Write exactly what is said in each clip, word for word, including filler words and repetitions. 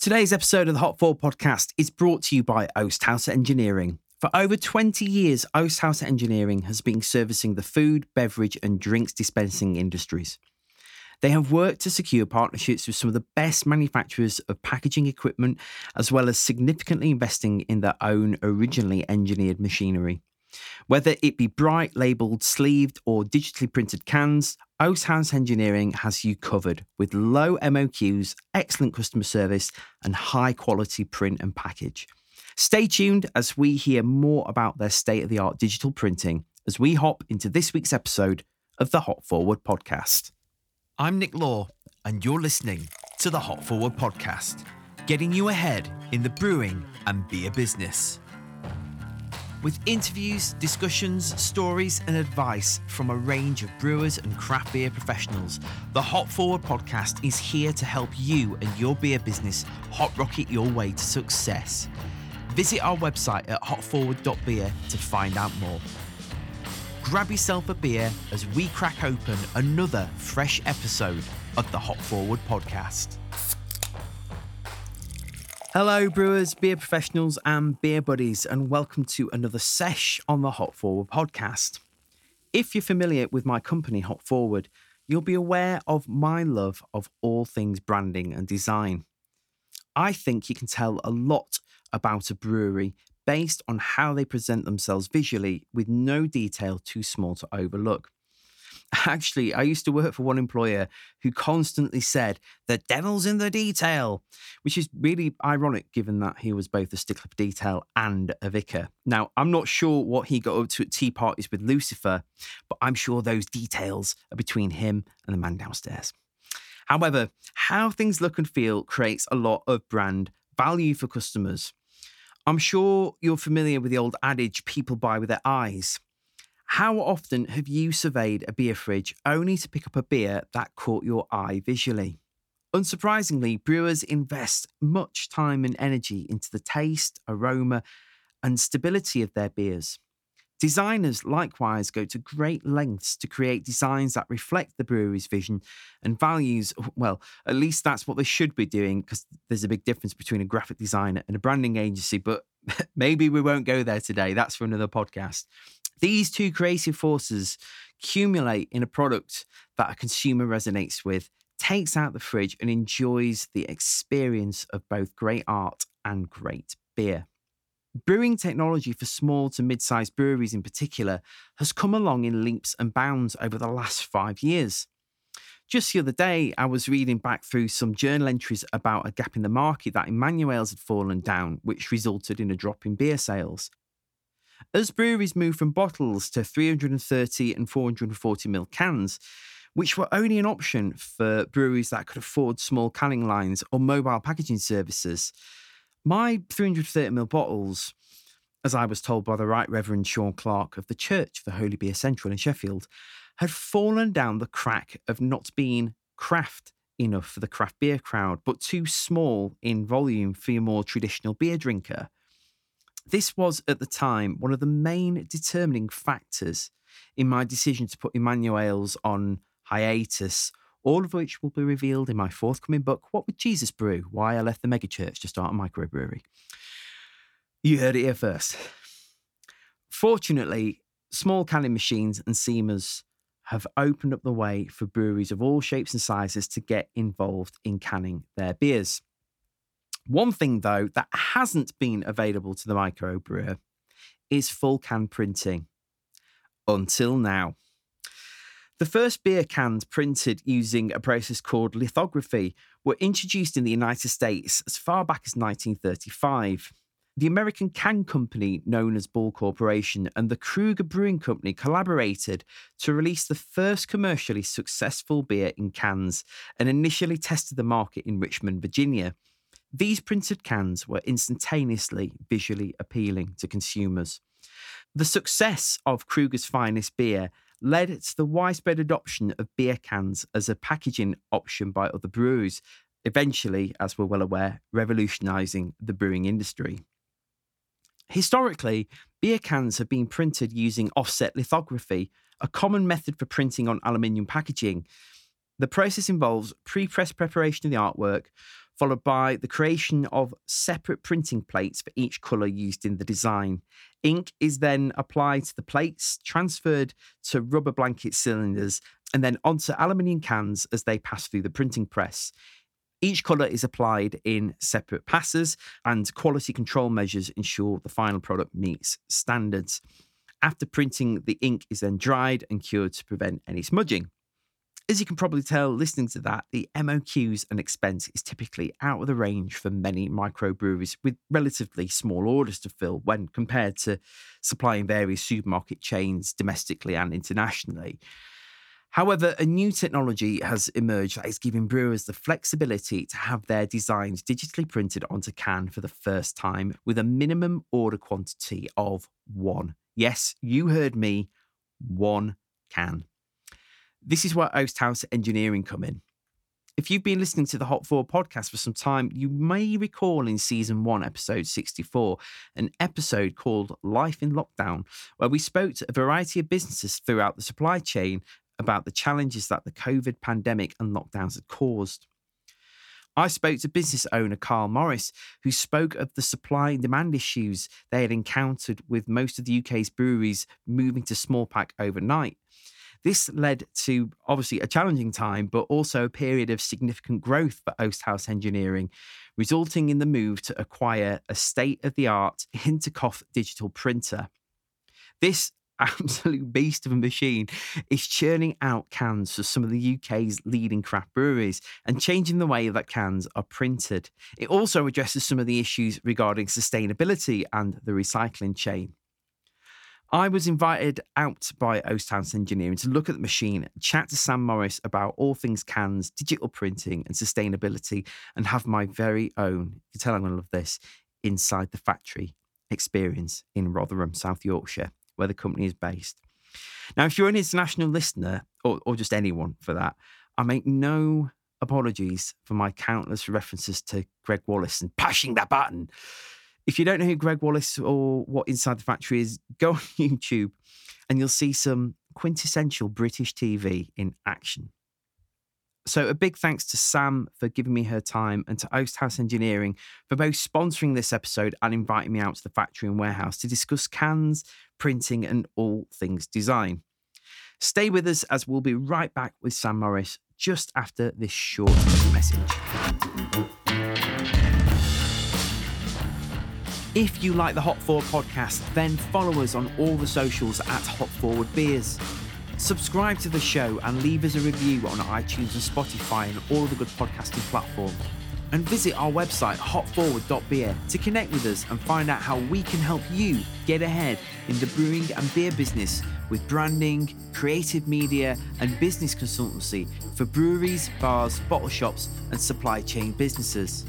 Today's episode of the Hop Forward Podcast is brought to you by Oasthouse Engineering. For over twenty years, Oasthouse Engineering has been servicing the food, beverage and drinks dispensing industries. They have worked to secure partnerships with some of the best manufacturers of packaging equipment, as well as significantly investing in their own originally engineered machinery. Whether it be bright, labelled, sleeved or digitally printed cans, Oasthouse Engineering has you covered with low M O Qs, excellent customer service and high quality print and package. Stay tuned as we hear more about their state-of-the-art digital printing as we hop into this week's episode of the Hop Forward Podcast. I'm Nick Law and you're listening to the Hop Forward Podcast, getting you ahead in the brewing and beer business. With interviews, discussions, stories and advice from a range of brewers and craft beer professionals, the Hop Forward Podcast is here to help you and your beer business hot rocket your way to success. Visit our website at hop forward dot beer to find out more. Grab yourself a beer as we crack open another fresh episode of the Hop Forward Podcast. Hello brewers, beer professionals and beer buddies, and welcome to another sesh on the Hop Forward Podcast. If you're familiar with my company Hop Forward, you'll be aware of my love of all things branding and design. I think you can tell a lot about a brewery based on how they present themselves visually, with no detail too small to overlook. Actually, I used to work for one employer who constantly said, "The devil's in the detail," which is really ironic given that he was both a stickler for detail and a vicar. Now, I'm not sure what he got up to at tea parties with Lucifer, but I'm sure those details are between him and the man downstairs. However, how things look and feel creates a lot of brand value for customers. I'm sure you're familiar with the old adage, people buy with their eyes. How often have you surveyed a beer fridge only to pick up a beer that caught your eye visually? Unsurprisingly, brewers invest much time and energy into the taste, aroma, and stability of their beers. Designers likewise go to great lengths to create designs that reflect the brewery's vision and values. Well, at least that's what they should be doing, because there's a big difference between a graphic designer and a branding agency, but maybe we won't go there today. That's for another podcast. These two creative forces accumulate in a product that a consumer resonates with, takes out the fridge and enjoys the experience of both great art and great beer. Brewing technology for small to mid-sized breweries in particular has come along in leaps and bounds over the last five years. Just the other day, I was reading back through some journal entries about a gap in the market that Emmanuel's had fallen down, which resulted in a drop in beer sales. As breweries moved from bottles to three hundred thirty and four hundred forty milliliter cans, which were only an option for breweries that could afford small canning lines or mobile packaging services, my three hundred thirty milliliter bottles, as I was told by the Right Reverend Sean Clark of the Church of the Holy Beer Central in Sheffield, had fallen down the crack of not being craft enough for the craft beer crowd, but too small in volume for your more traditional beer drinker. This was, at the time, one of the main determining factors in my decision to put Emmanuel's on hiatus, all of which will be revealed in my forthcoming book, What Would Jesus Brew? Why I Left the Megachurch to Start a Microbrewery. You heard it here first. Fortunately, small canning machines and seamers have opened up the way for breweries of all shapes and sizes to get involved in canning their beers. One thing, though, that hasn't been available to the microbrewer is full can printing. Until now. The first beer cans printed using a process called lithography were introduced in the United States as far back as nineteen thirty-five. The American can company known as Ball Corporation and the Krueger Brewing Company collaborated to release the first commercially successful beer in cans and initially tested the market in Richmond, Virginia. These printed cans were instantaneously visually appealing to consumers. The success of Krueger's Finest beer led to the widespread adoption of beer cans as a packaging option by other breweries, eventually, as we're well aware, revolutionising the brewing industry. Historically, beer cans have been printed using offset lithography, a common method for printing on aluminium packaging. The process involves pre-press preparation of the artwork, followed by the creation of separate printing plates for each colour used in the design. Ink is then applied to the plates, transferred to rubber blanket cylinders, and then onto aluminium cans as they pass through the printing press. Each colour is applied in separate passes, and quality control measures ensure the final product meets standards. After printing, the ink is then dried and cured to prevent any smudging. As you can probably tell listening to that, the M O Qs and expense is typically out of the range for many microbreweries with relatively small orders to fill when compared to supplying various supermarket chains domestically and internationally. However, a new technology has emerged that is giving brewers the flexibility to have their designs digitally printed onto can for the first time with a minimum order quantity of one. Yes, you heard me, one can. This is where Oasthouse Engineering come in. If you've been listening to the Hop Forward podcast for some time, you may recall in season one, episode sixty-four, an episode called Life in Lockdown, where we spoke to a variety of businesses throughout the supply chain about the challenges that the COVID pandemic and lockdowns had caused. I spoke to business owner Carl Morris, who spoke of the supply and demand issues they had encountered with most of the U K's breweries moving to small pack overnight. This led to, obviously, a challenging time, but also a period of significant growth for Oasthouse Engineering, resulting in the move to acquire a state-of-the-art Hinterkopf digital printer. This absolute beast of a machine is churning out cans for some of the U K's leading craft breweries and changing the way that cans are printed. It also addresses some of the issues regarding sustainability and the recycling chain. I was invited out by Oasthouse Engineering to look at the machine, chat to Sam Morris about all things cans, digital printing and sustainability, and have my very own, you can tell I'm going to love this, inside the factory experience in Rotherham, South Yorkshire, where the company is based. Now, if you're an international listener, or, or just anyone for that, I make no apologies for my countless references to Greg Wallace and pushing that button. If you don't know who Greg Wallace or what Inside the Factory is, go on YouTube and you'll see some quintessential British T V in action. So a big thanks to Sam for giving me her time and to Oasthouse Engineering for both sponsoring this episode and inviting me out to the factory and warehouse to discuss cans, printing and all things design. Stay with us as we'll be right back with Sam Morris just after this short message. If you like the Hop Forward podcast, then follow us on all the socials at Hop Forward Beers. Subscribe to the show and leave us a review on iTunes and Spotify and all the good podcasting platforms. And visit our website, hop forward dot beer, to connect with us and find out how we can help you get ahead in the brewing and beer business with branding, creative media, and business consultancy for breweries, bars, bottle shops, and supply chain businesses.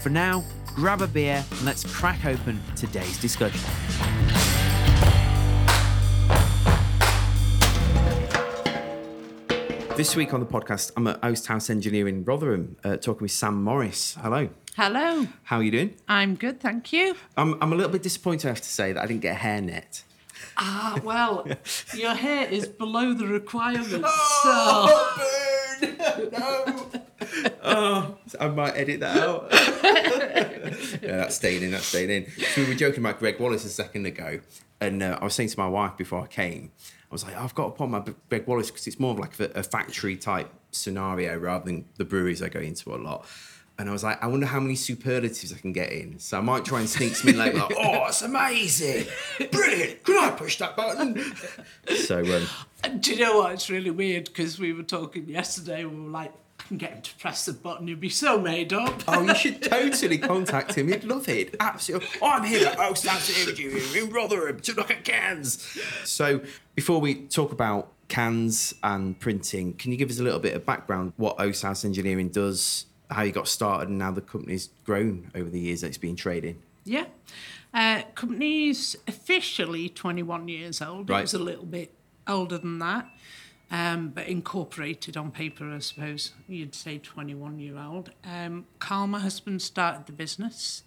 For now, grab a beer and let's crack open today's discussion. This week on the podcast, I'm at Oasthouse Engineering in Rotherham, uh, talking with Sam Morris. Hello. Hello. How are you doing? I'm good, thank you. I'm, I'm a little bit disappointed, I have to say, that I didn't get a hairnet. Ah, well, your hair is below the requirement. Oh, so. Burn! No! Oh, I might edit that out. Yeah, that's staying in, that's staying in. So we were joking about Greg Wallace a second ago, and uh, I was saying to my wife before I came, I was like, I've got to put my Greg Wallace because it's more of like a, a factory-type scenario rather than the breweries I go into a lot. And I was like, I wonder how many superlatives I can get in. So I might try and sneak some in later, like, oh, it's amazing. Brilliant. Can I push that button? So, um... Do you know what? It's really weird because we were talking yesterday, we were like, can get him to press the button, he'd be so made up. Oh, you should totally contact him, he'd love it. Absolutely. Oh, I'm here at Oasthouse Engineering in Rotherham to look at cans. So, before we talk about cans and printing, can you give us a little bit of background, what Oasthouse Engineering does, how you got started, and how the company's grown over the years that it's been trading? Yeah. Uh, company's officially twenty-one years old. Right. It was a little bit older than that. Um, but incorporated on paper, I suppose, you'd say twenty-one-year-old. Um, Carl, my husband, started the business.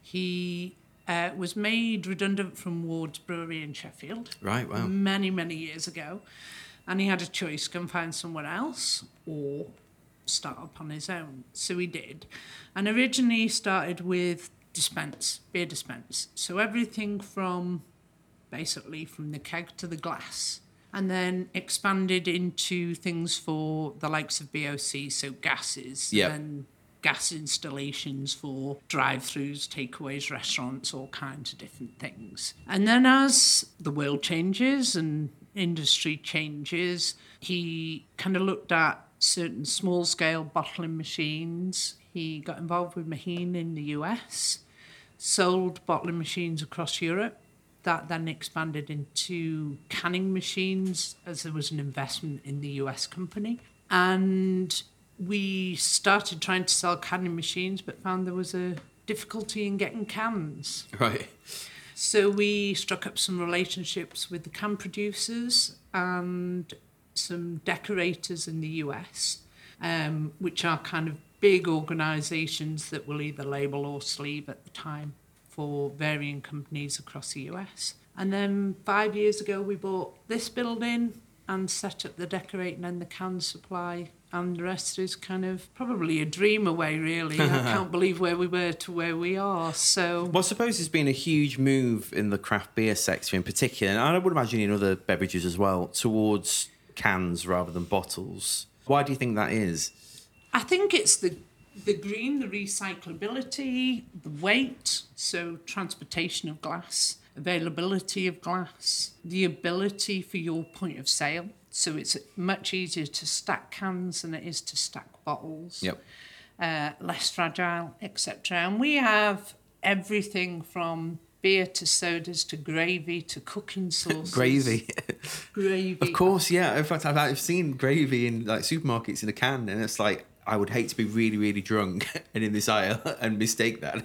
He uh, was made redundant from Ward's Brewery in Sheffield. Right, wow. Many, many years ago. And he had a choice, go and find somewhere else or start up on his own. So he did. And originally he started with dispense, beer dispense. So everything from, basically, from the keg to the glass. And then expanded into things for the likes of B O C, so gases. Yep. And gas installations for drive-thrus, takeaways, restaurants, all kinds of different things. And then as the world changes and industry changes, he kind of looked at certain small-scale bottling machines. He got involved with Maheen in the U S, sold bottling machines across Europe. That then expanded into canning machines as there was an investment in the U S company. And we started trying to sell canning machines, but found there was a difficulty in getting cans. Right. So we struck up some relationships with the can producers and some decorators in the U S, um, which are kind of big organisations that will either label or sleeve at the time for varying companies across the U S. And then five years ago, we bought this building and set up the decorating and the can supply. And the rest is kind of probably a dream away, really. I can't believe where we were to where we are. So, well, I suppose there's been a huge move in the craft beer sector in particular, and I would imagine in other beverages as well, towards cans rather than bottles. Why do you think that is? I think it's the the green, the recyclability, the weight, so transportation of glass, availability of glass, the ability for your point of sale. So it's much easier to stack cans than it is to stack bottles. Yep. Uh, less fragile, et cetera. And we have everything from beer to sodas to gravy to cooking sauces. Gravy. Gravy. Of course, yeah. In fact, I've, I've seen gravy in like supermarkets in a can, and it's like, I would hate to be really, really drunk and in this aisle and mistake that.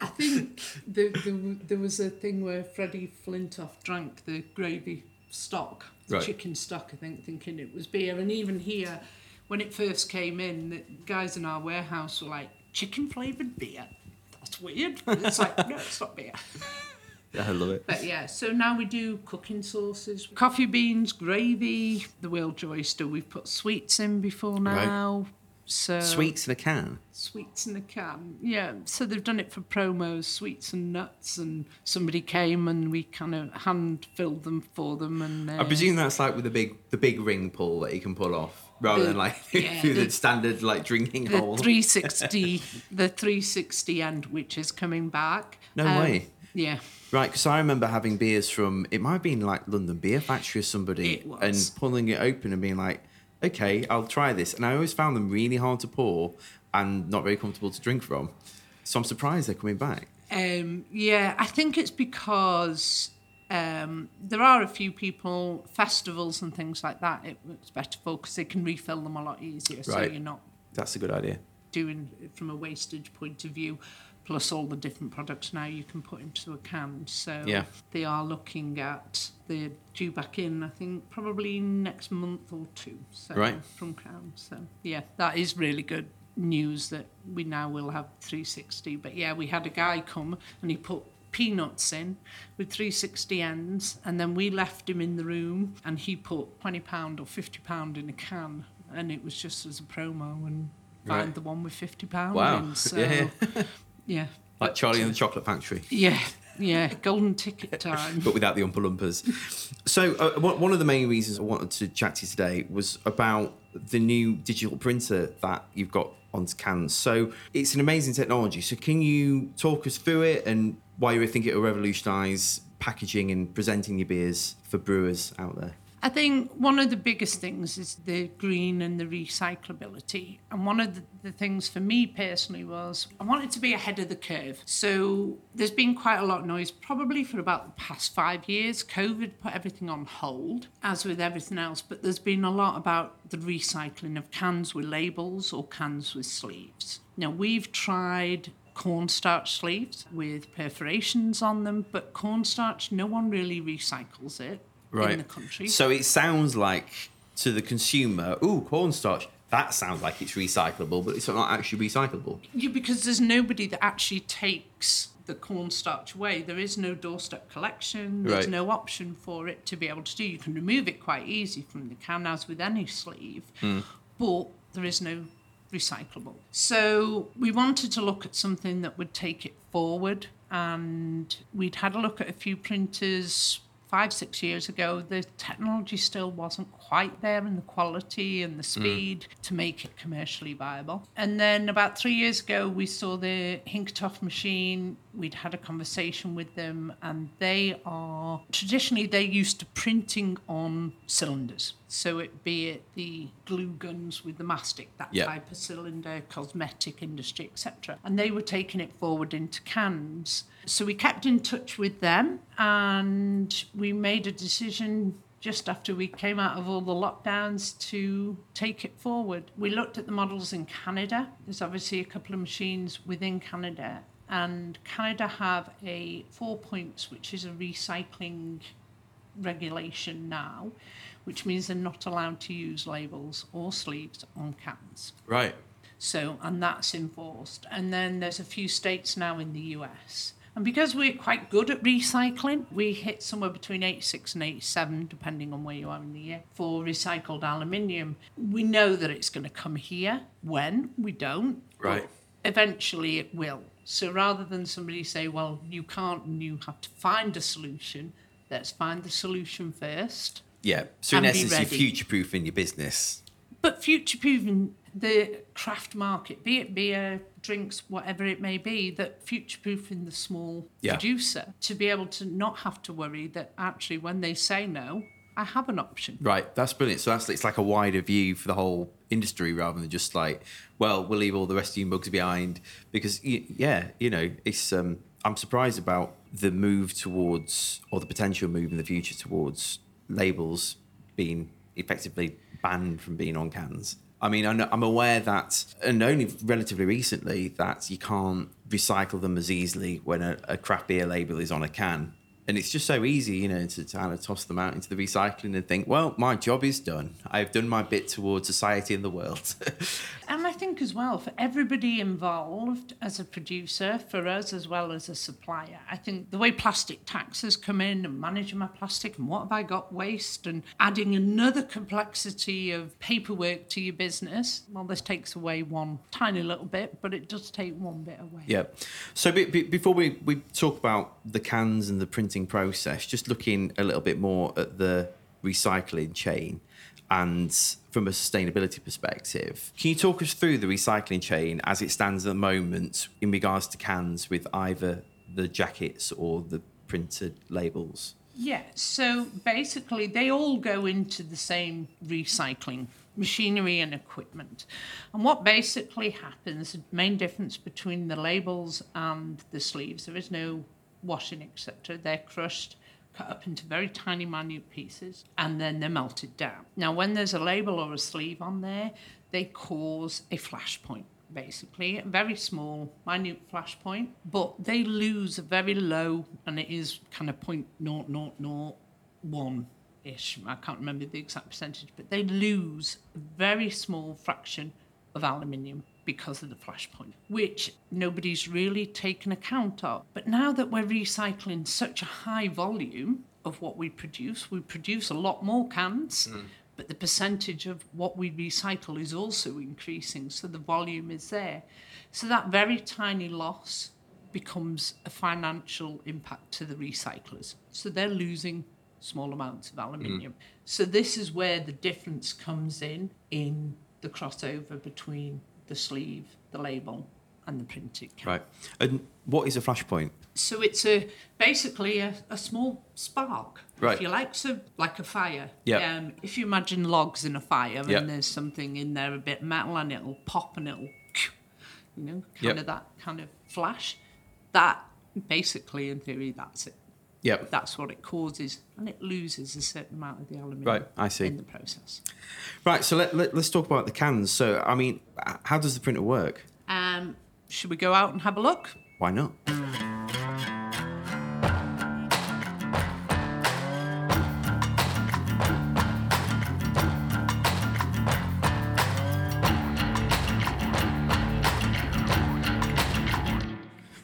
I think the, the, there was a thing where Freddie Flintoff drank the gravy stock. The right. Chicken stock, I think, thinking it was beer. And even here, when it first came in, the guys in our warehouse were like, chicken flavoured beer? That's weird. It's like, no, it's not beer. Yeah, I love it. But yeah, so now we do cooking sauces, coffee beans, gravy, the world's oyster. We've put sweets in before now. Right. So sweets in a can? Sweets in a can, yeah. So they've done it for promos, sweets and nuts, and somebody came and we kind of hand-filled them for them. And uh, I presume that's like with the big the big ring pull that you can pull off, rather the, than like yeah, through the, the standard like drinking the hole. three sixty, the three sixty end, which is coming back. No um, way. Yeah. Right, because I remember having beers from, it might have been like London Beer Factory or somebody, it was. And pulling it open and being like, okay, I'll try this. And I always found them really hard to pour and not very comfortable to drink from. So I'm surprised they're coming back. Um, yeah, I think it's because um, there are a few people, festivals and things like that, it works better for because they can refill them a lot easier. Right. So you're not... That's a good idea. ...doing it from a wastage point of view, plus all the different products now you can put into a can. So yeah. They are looking at... They're due back in, I think, probably next month or two. So, right. From Crown. So, yeah, that is really good news that we now will have three sixty. But, yeah, we had a guy come and he put peanuts in with three sixty ends. And then we left him in the room and he put twenty pounds or fifty pounds in a can. And it was just as a promo and find right. the one with fifty pounds. Wow. In, so, yeah. Yeah. Like Charlie and the Chocolate Factory. Yeah. Yeah, golden ticket time. But without the Oompa Loompas. So uh, one of the main reasons I wanted to chat to you today was about the new digital printer that you've got onto cans. So it's an amazing technology. So can you talk us through it and why you think it will revolutionise packaging and presenting your beers for brewers out there? I think one of the biggest things is the green and the recyclability. And one of the, the things for me personally was I wanted to be ahead of the curve. So there's been quite a lot of noise probably for about the past five years. COVID put everything on hold, as with everything else. But there's been a lot about the recycling of cans with labels or cans with sleeves. Now, we've tried cornstarch sleeves with perforations on them, but cornstarch, no one really recycles it. Right. In the country. So it sounds like to the consumer, ooh, cornstarch, that sounds like it's recyclable, but it's not actually recyclable. Yeah, because there's nobody that actually takes the cornstarch away. There is no doorstep collection. There's right. no option for it to be able to do. You can remove it quite easy from the can, as with any sleeve, mm. but there is no recyclable. So we wanted to look at something that would take it forward, and we'd had a look at a few printers five, six years ago. The technology still wasn't quite there, and the quality and the speed mm. to make it commercially viable. And then about three years ago, we saw the Hinterkopf machine. We'd had a conversation with them, and they are, traditionally, they're used to printing on cylinders. So it be it the glue guns with the mastic, that yep. type of cylinder, cosmetic industry, et cetera. And they were taking it forward into cans. So we kept in touch with them, and we made a decision just after we came out of all the lockdowns to take it forward. We looked at the models in Canada. There's obviously a couple of machines within Canada, and Canada have a four points, which is a recycling regulation now, which means they're not allowed to use labels or sleeves on cans. Right. So, and that's enforced. And then there's a few states now in the U S. And because we're quite good at recycling, we hit somewhere between eighty-six and eighty-seven, depending on where you are in the year, for recycled aluminium. We know that it's going to come here. When? We don't. Right. Eventually it will. So rather than somebody say, well, you can't and you have to find a solution, let's find the solution first. Yeah. So in essence, you're future-proofing your business. But future-proofing the craft market, be it beer, drinks, whatever it may be, that future-proofing the small yeah. producer to be able to not have to worry that actually when they say no, I have an option. Right. That's brilliant. So that's, it's like a wider view for the whole industry rather than just like, well, we'll leave all the rest of you mugs behind. Because, yeah, you know, it's um, I'm surprised about the move towards, or the potential move in the future towards labels being effectively banned from being on cans. I mean, I'm aware that, and only relatively recently, that you can't recycle them as easily when a, a craft beer label is on a can. And it's just so easy, you know, to, to kind of toss them out into the recycling and think, well, my job is done. I've done my bit towards society and the world. And I think as well, for everybody involved as a producer, for us as well as a supplier, I think the way plastic taxes come in and managing my plastic and what have I got waste and adding another complexity of paperwork to your business, well, this takes away one tiny little bit, but it does take one bit away. Yeah. So be, be, before we, we talk about the cans and the printing process, just looking a little bit more at the recycling chain and from a sustainability perspective, can you talk us through the recycling chain as it stands at the moment in regards to cans with either the jackets or the printed labels? Yeah, so basically they all go into the same recycling machinery and equipment. And what basically happens, the main difference between the labels and the sleeves, there is no washing, et cetera. They're crushed, cut up into very tiny, minute pieces, and then they're melted down. Now, when there's a label or a sleeve on there, they cause a flash point, basically, a very small, minute flash point, but they lose a very low, and it is kind of zero point zero zero zero one-ish. I can't remember the exact percentage, but they lose a very small fraction of aluminium because of the flash point, which nobody's really taken account of. But now that we're recycling such a high volume of what we produce, we produce a lot more cans, mm. but the percentage of what we recycle is also increasing, so the volume is there. So that very tiny loss becomes a financial impact to the recyclers. So they're losing small amounts of aluminium. Mm. So this is where the difference comes in, in the crossover between the sleeve, the label, and the printed can. Right. And what is a flashpoint? So it's a basically a, a small spark, right. if you like, so like a fire. Yeah. Um, if you imagine logs in a fire and yep. there's something in there, a bit metal, and it'll pop and it'll, you know, kind yep. of that kind of flash. That, basically, in theory, that's it. Yeah. That's what it causes, and it loses a certain amount of the aluminium right, I see. in the process. Right, so let, let, let's talk about the cans. So, I mean, how does the printer work? Um, should we go out and have a look? Why not?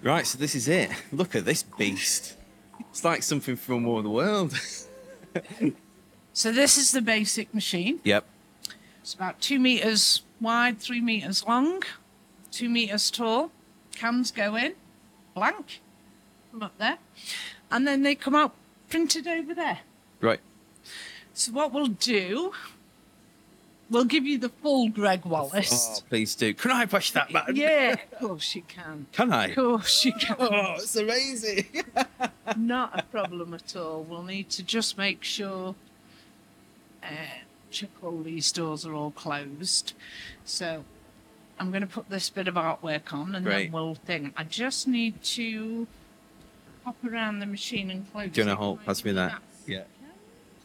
Right, so this is it. Look at this beast. It's like something from War of the World. So this is the basic machine. Yep. It's about two meters wide, three metres long, two metres tall. Cans go in, blank, come up there. And then they come out printed over there. Right. So what we'll do, we'll give you the full Greg Wallace. Oh, please do. Can I push that button? Yeah, of course you can. Can I? Of course you can. Oh, it's amazing. Not a problem at all. We'll need to just make sure, uh, check all these doors are all closed. So I'm going to put this bit of artwork on and Great. Then we'll think. I just need to hop around the machine and close it. Do you want to hold? Pass me that. Yeah.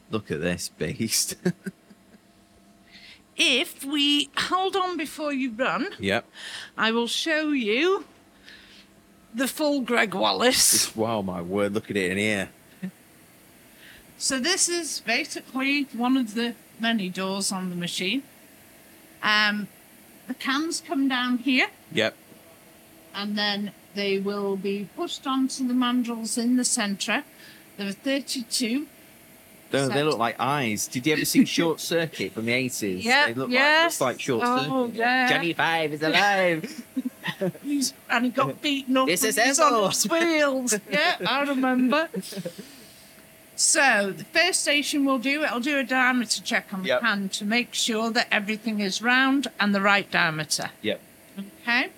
Look at this beast. If we hold on before you run, yep, I will show you the full Greg Wallace. It's, wow, my word, look at it in here. So this is basically one of the many doors on the machine. Um, the cans come down here. Yep. And then they will be pushed onto the mandrels in the centre. There are thirty-two. No, they look like eyes. Did you ever see Short Circuit from the eighties? Yeah, they look yes. like, like Short Circuit. Oh, yeah. Johnny Five is alive. He's, and he got beaten up. This is he's on his wheels. Yeah, I remember. So the first station we'll do, it'll do a diameter check on yep. the pan to make sure that everything is round and the right diameter. Yep. Okay.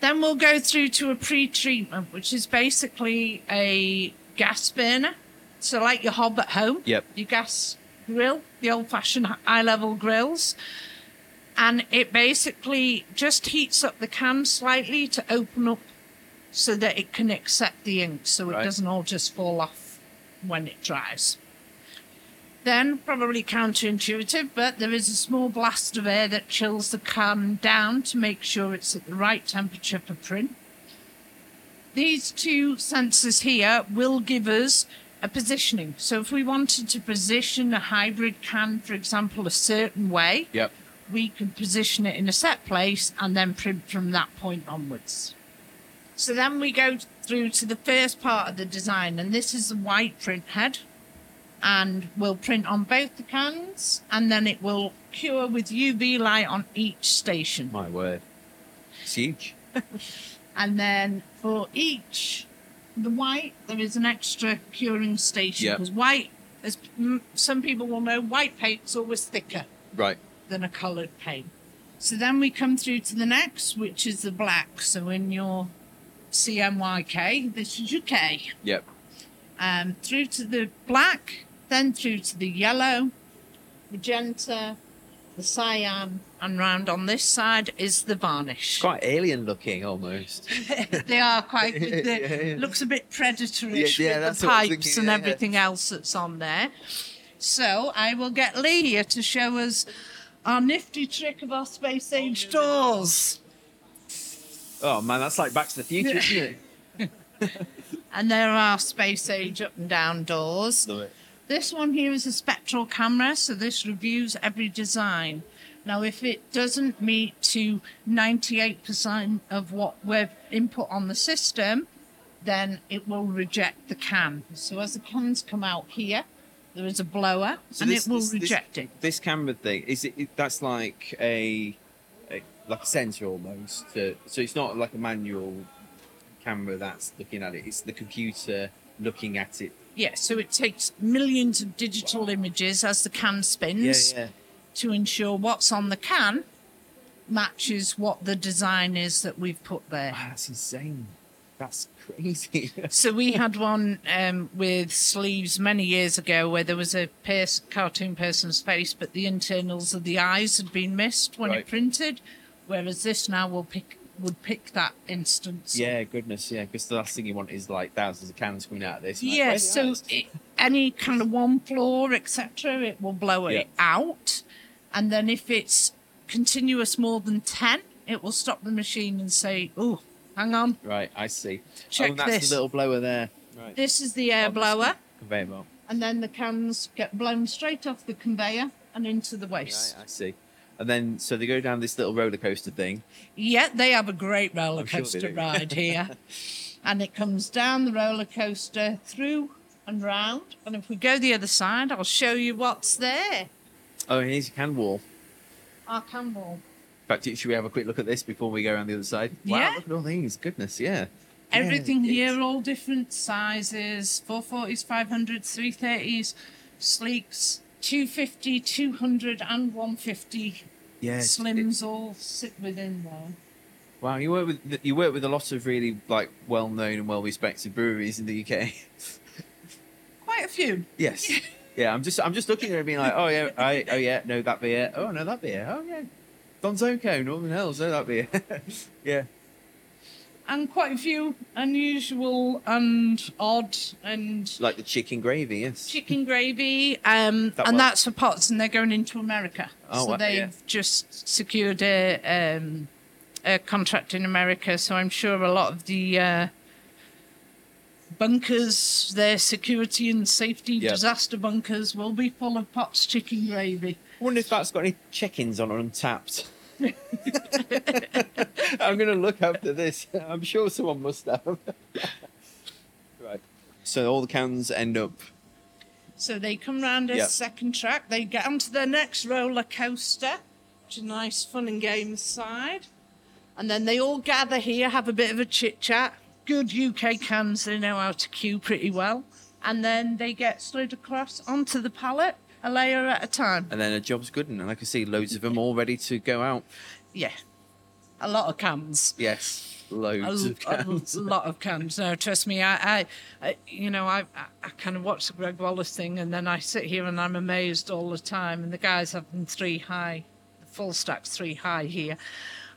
Then we'll go through to a pre-treatment, which is basically a gas burner. So like your hob at home, yep. your gas grill, the old-fashioned eye-level grills. And it basically just heats up the can slightly to open up so that it can accept the ink so right. it doesn't all just fall off when it dries. Then, probably counterintuitive, but there is a small blast of air that chills the can down to make sure it's at the right temperature for print. These two sensors here will give us a positioning. So if we wanted to position a hybrid can, for example, a certain way, yep. we could position it in a set place and then print from that point onwards. So then we go through to the first part of the design, and this is the white print head, and we'll print on both the cans, and then it will cure with U V light on each station. My word. It's huge. And then for each... The white, there is an extra curing station. Because yep. white, as some people will know, white paint's always thicker right. than a coloured paint. So then we come through to the next, which is the black. So in your C M Y K, this is your K. Yep. Um, through to the black, then through to the yellow, magenta, the cyan, and round on this side is the varnish. Quite alien looking almost. They are quite good. Yeah, yeah. Looks a bit predatorish yeah, yeah, with the pipes thinking, and yeah, everything yeah. else that's on there. So I will get Leah to show us our nifty trick of our space age doors. Oh man, that's like Back to the Future, isn't it? And there are space age up and down doors. Love it. This one here is a spectral camera, so this reviews every design. Now, if it doesn't meet to ninety-eight percent of what we've input on the system, then it will reject the can. So as the cans come out here, there is a blower, so and this, it will this, reject this, it. This camera thing, is it? That's like a, a like a sensor almost. So, so it's not like a manual camera that's looking at it. It's the computer looking at it. Yeah, so it takes millions of digital wow. images as the can spins yeah, yeah. to ensure what's on the can matches what the design is that we've put there. Wow, that's insane. That's crazy. So we had one um, with sleeves many years ago where there was a pers- cartoon person's face, but the internals of the eyes had been missed when right. it printed, whereas this now will pick... would pick that instance. Yeah, goodness, yeah, because the last thing you want is like thousands of cans coming out of this. Yeah, like, so it, any kind of one floor, et cetera, it will blow yeah. it out. And then if it's continuous more than ten, it will stop the machine and say, oh, hang on. Right, I see. Check oh, that's this. The little blower there. Right. This is the air Obviously. Blower. Conveyor belt. And then the cans get blown straight off the conveyor and into the waste. Right, I see. And then, so they go down this little roller coaster thing. Yeah, they have a great roller coaster sure ride here. And it comes down the roller coaster through and round. And if we go the other side, I'll show you what's there. Oh, here's your can wall. Our can wall. fact, should we have a quick look at this before we go around the other side? Wow, yeah. Look at all these. Goodness, yeah. Everything yeah, here, all different sizes, four forties, five hundreds, three thirties, sleeks, two fifty, two hundred and one fifty. Yes. Slims all sit within there. Wow, you work with you work with a lot of really like well-known and well-respected breweries in the U K. Quite a few. Yes. Yeah, I'm just I'm just looking at it being like, oh yeah, I oh yeah, no that beer, oh no that beer, oh yeah, Donzoko, Northern Hills, no that beer, yeah. And quite a few unusual and odd and like the chicken gravy, yes. Chicken gravy, um, that and one. That's for Pots, and they're going into America, oh, so wow, they've yeah. just secured a. Um, A contract in America, so I'm sure a lot of the uh, bunkers, their security and safety yep. disaster bunkers, will be full of Pots chicken gravy. I wonder if that's got any chickens on Untapped. I'm going to look after this. I'm sure someone must have. Right. So all the cans end up. So they come round a yep. second track. They get onto their next roller coaster, which is a nice fun and games side. And then they all gather here, have a bit of a chit-chat. Good U K cans, they know how to queue pretty well. And then they get slid across onto the pallet, a layer at a time. And then a job's good, and I can see loads of them all ready to go out. Yeah. A lot of cans. Yes, loads a, of cans. A lot of cans. No, trust me, I, I, I you know, I, I kind of watch the Greg Wallace thing, and then I sit here and I'm amazed all the time. And the guys have them three high, full stacks three high here.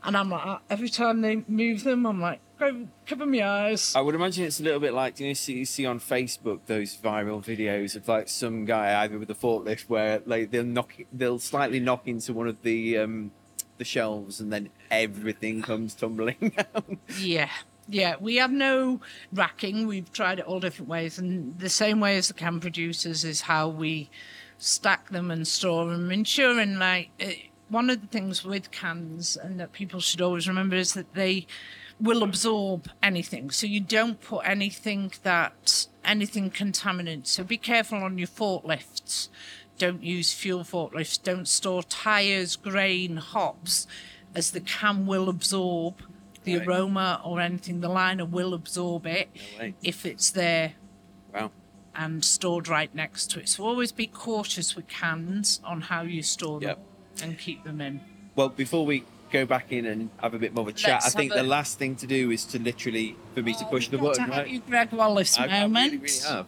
And I'm like, every time they move them, I'm like, go cover my eyes. I would imagine it's a little bit like, you know, you see on Facebook those viral videos of like some guy either with a forklift where like they'll knock, they'll slightly knock into one of the um, the shelves, and then everything comes tumbling down. Yeah, yeah. We have no racking. We've tried it all different ways, and the same way as the can producers is how we stack them and store them, ensuring like. It, One of the things with cans, and that people should always remember, is that they will absorb anything. So you don't put anything that, anything contaminant. So be careful on your forklifts. Don't use fuel forklifts. Don't store tyres, grain, hops, as the can will absorb the right. aroma or anything. The liner will absorb it no if it's there. Wow. And stored right next to it. So always be cautious with cans on how you store them. Yep. And keep them in. Well, before we go back in and have a bit more of a chat, Let's I think a... the last thing to do is to literally for me oh, to push the button. Right? You Greg Wallace I, moment. I really, really have.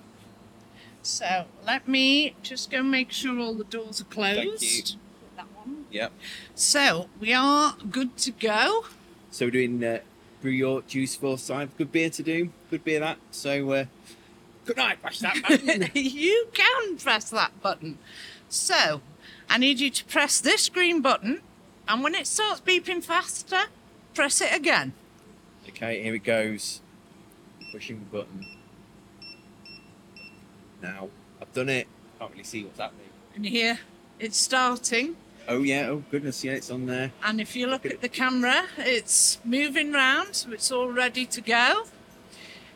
So let me just go make sure all the doors are closed. Thank you. That one. Yep. So we are good to go. So we're doing uh, Brew York juice for side. Good beer to do. Good beer that. So uh, good night. Press that button. You can press that button. So. I need you to press this green button, and when it starts beeping faster, press it again. Okay, here it goes. Pushing the button. Now, I've done it. Can't really see what's happening. And here, it's starting. Oh yeah, oh goodness, yeah, it's on there. And if you look, look at, at the camera, it's moving round, so it's all ready to go.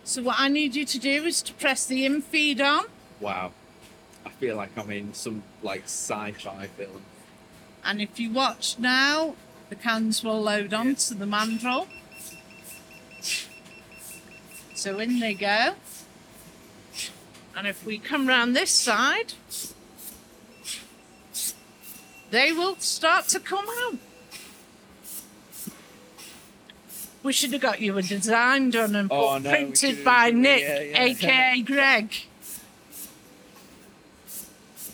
So what I need you to do is to press the in feed on. Wow. I feel like I'm in some like sci-fi film. And if you watch now, the cans will load onto yes. the mandrel. So in they go. And if we come round this side, they will start to come out. We should have got you a design done and oh, no, printed by Nick, yeah, yeah. aka Greg.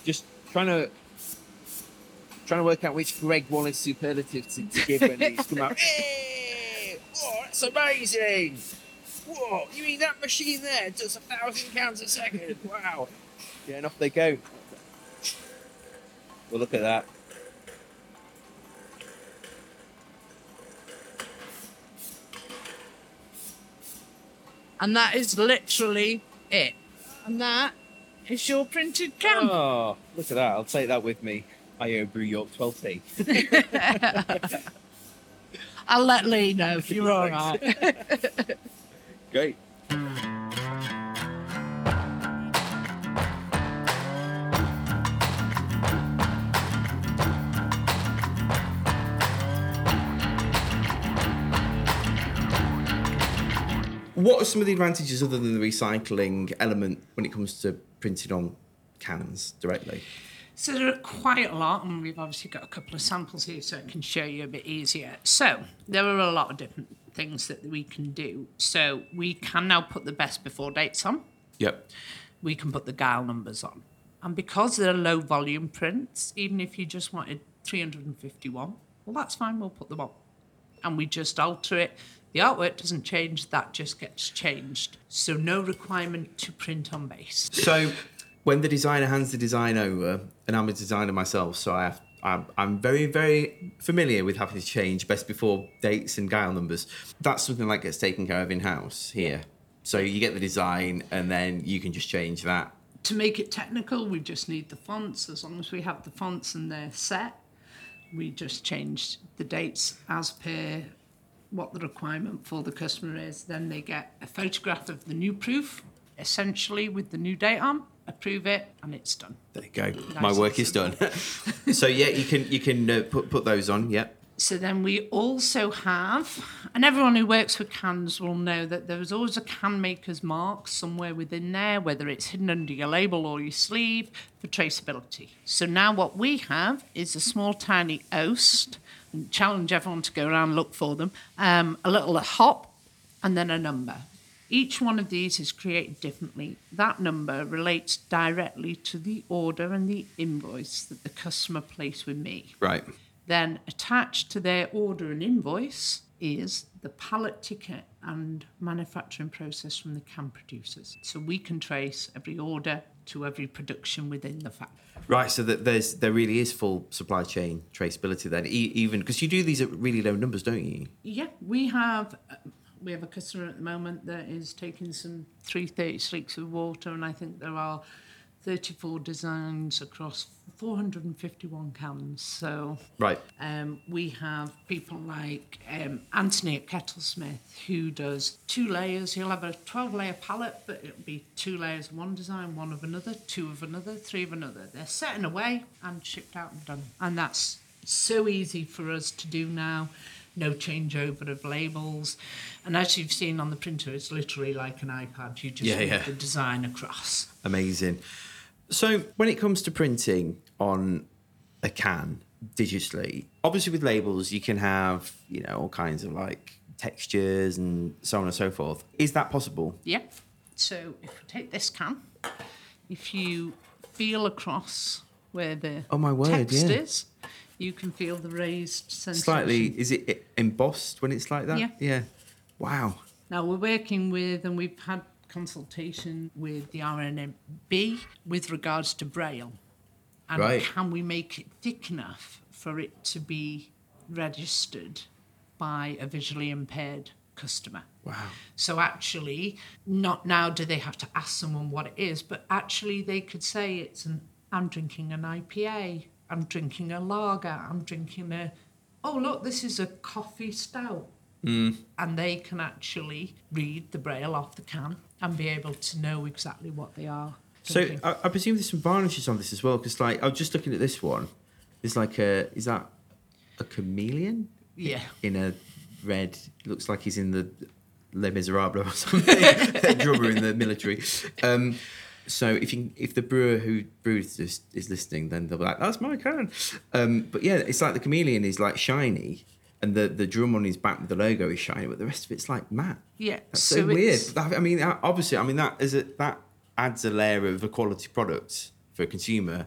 Just trying to trying to work out which Greg Wallace superlative to, to give when he's come out. Hey! Oh, that's amazing! Whoa! You mean that machine there does a thousand cans a second? Wow! Yeah, and off they go. Well, look at that. And that is literally it. And that. It's your printed can. Oh, look at that. I'll take that with me. I owe Brew York twelve p. I'll let Lee know if you're all right. Great. what are some of the advantages other than the recycling element when it comes to printing on cans directly? So there are quite a lot, and we've obviously got a couple of samples here so I can show you a bit easier. So there are a lot of different things that we can do. So we can now put the best before dates on. Yep. We can put the guile numbers on. And because they're low volume prints, even if you just wanted three hundred fifty-one, well, that's fine, we'll put them on. And we just alter it. The artwork doesn't change, that just gets changed. So no requirement to print on base. So... when the designer hands the design over, and I'm a designer myself, so I have, I'm, I'm very, very familiar with having to change best before dates and guile numbers. That's something like gets taken care of in-house here. So you get the design, and then you can just change that. To make it technical, we just need the fonts. As long as we have the fonts and they're set, we just change the dates as per what the requirement for the customer is. Then they get a photograph of the new proof, essentially, with the new date on. Approve it, and it's done. There you go. Nice. My work is done. So yeah, you can you can uh, put put those on. Yep. So then we also have, and everyone who works with cans will know that there is always a can maker's mark somewhere within there, whether it's hidden under your label or your sleeve, for traceability. So now what we have is a small tiny oast, and challenge everyone to go around and look for them. Um, a little a hop, and then a number. Each one of these is created differently. That number relates directly to the order and the invoice that the customer placed with me. Right. Then attached to their order and invoice is the pallet ticket and manufacturing process from the can producers. So we can trace every order to every production within the factory. Right, so that there's there really is full supply chain traceability then, e- even because you do these at really low numbers, don't you? Yeah, we have... We have a customer at the moment that is taking some three thirty sleeks of water, and I think there are thirty-four designs across four hundred fifty-one cans. So right. um, we have people like um, Anthony at Kettlesmith, who does two layers. He'll have a twelve-layer palette, but it'll be two layers, one design, one of another, two of another, three of another. They're set in a way and shipped out and done. And that's so easy for us to do now. No changeover of labels. And as you've seen on the printer, it's literally like an iPad. You just yeah, move yeah. the design across. Amazing. So when it comes to printing on a can digitally, obviously with labels, you can have, you know, all kinds of like textures and so on and so forth. Is that possible? Yeah. So if we take this can, if you feel across where the oh, my word, text yeah. is... you can feel the raised sensation. Slightly, is it embossed when it's like that? Yeah. Yeah. Wow. Now, we're working with, and we've had consultation with the R N I B with regards to Braille. And right. can we make it thick enough for it to be registered by a visually impaired customer? Wow. So actually, not now do they have to ask someone what it is, but actually they could say it's an, I'm drinking an I P A. I'm drinking a lager, I'm drinking a, oh, look, this is a coffee stout. Mm. And they can actually read the Braille off the can and be able to know exactly what they are drinking. So I, I presume there's some varnishes on this as well, because, like, I was just looking at this one. There's, like, a, is that a chameleon? Yeah. In a red, looks like he's in the Les Miserables or something, that drummer in the military. Um So if you, if the brewer who brews this is listening, then they'll be like, that's my can. Um, but yeah, it's like the chameleon is like shiny, and the, the drum on his back with the logo is shiny, but the rest of it's like matte. Yeah. That's so, so weird. That, I mean, obviously, I mean, that is a, that adds a layer of a quality product for a consumer.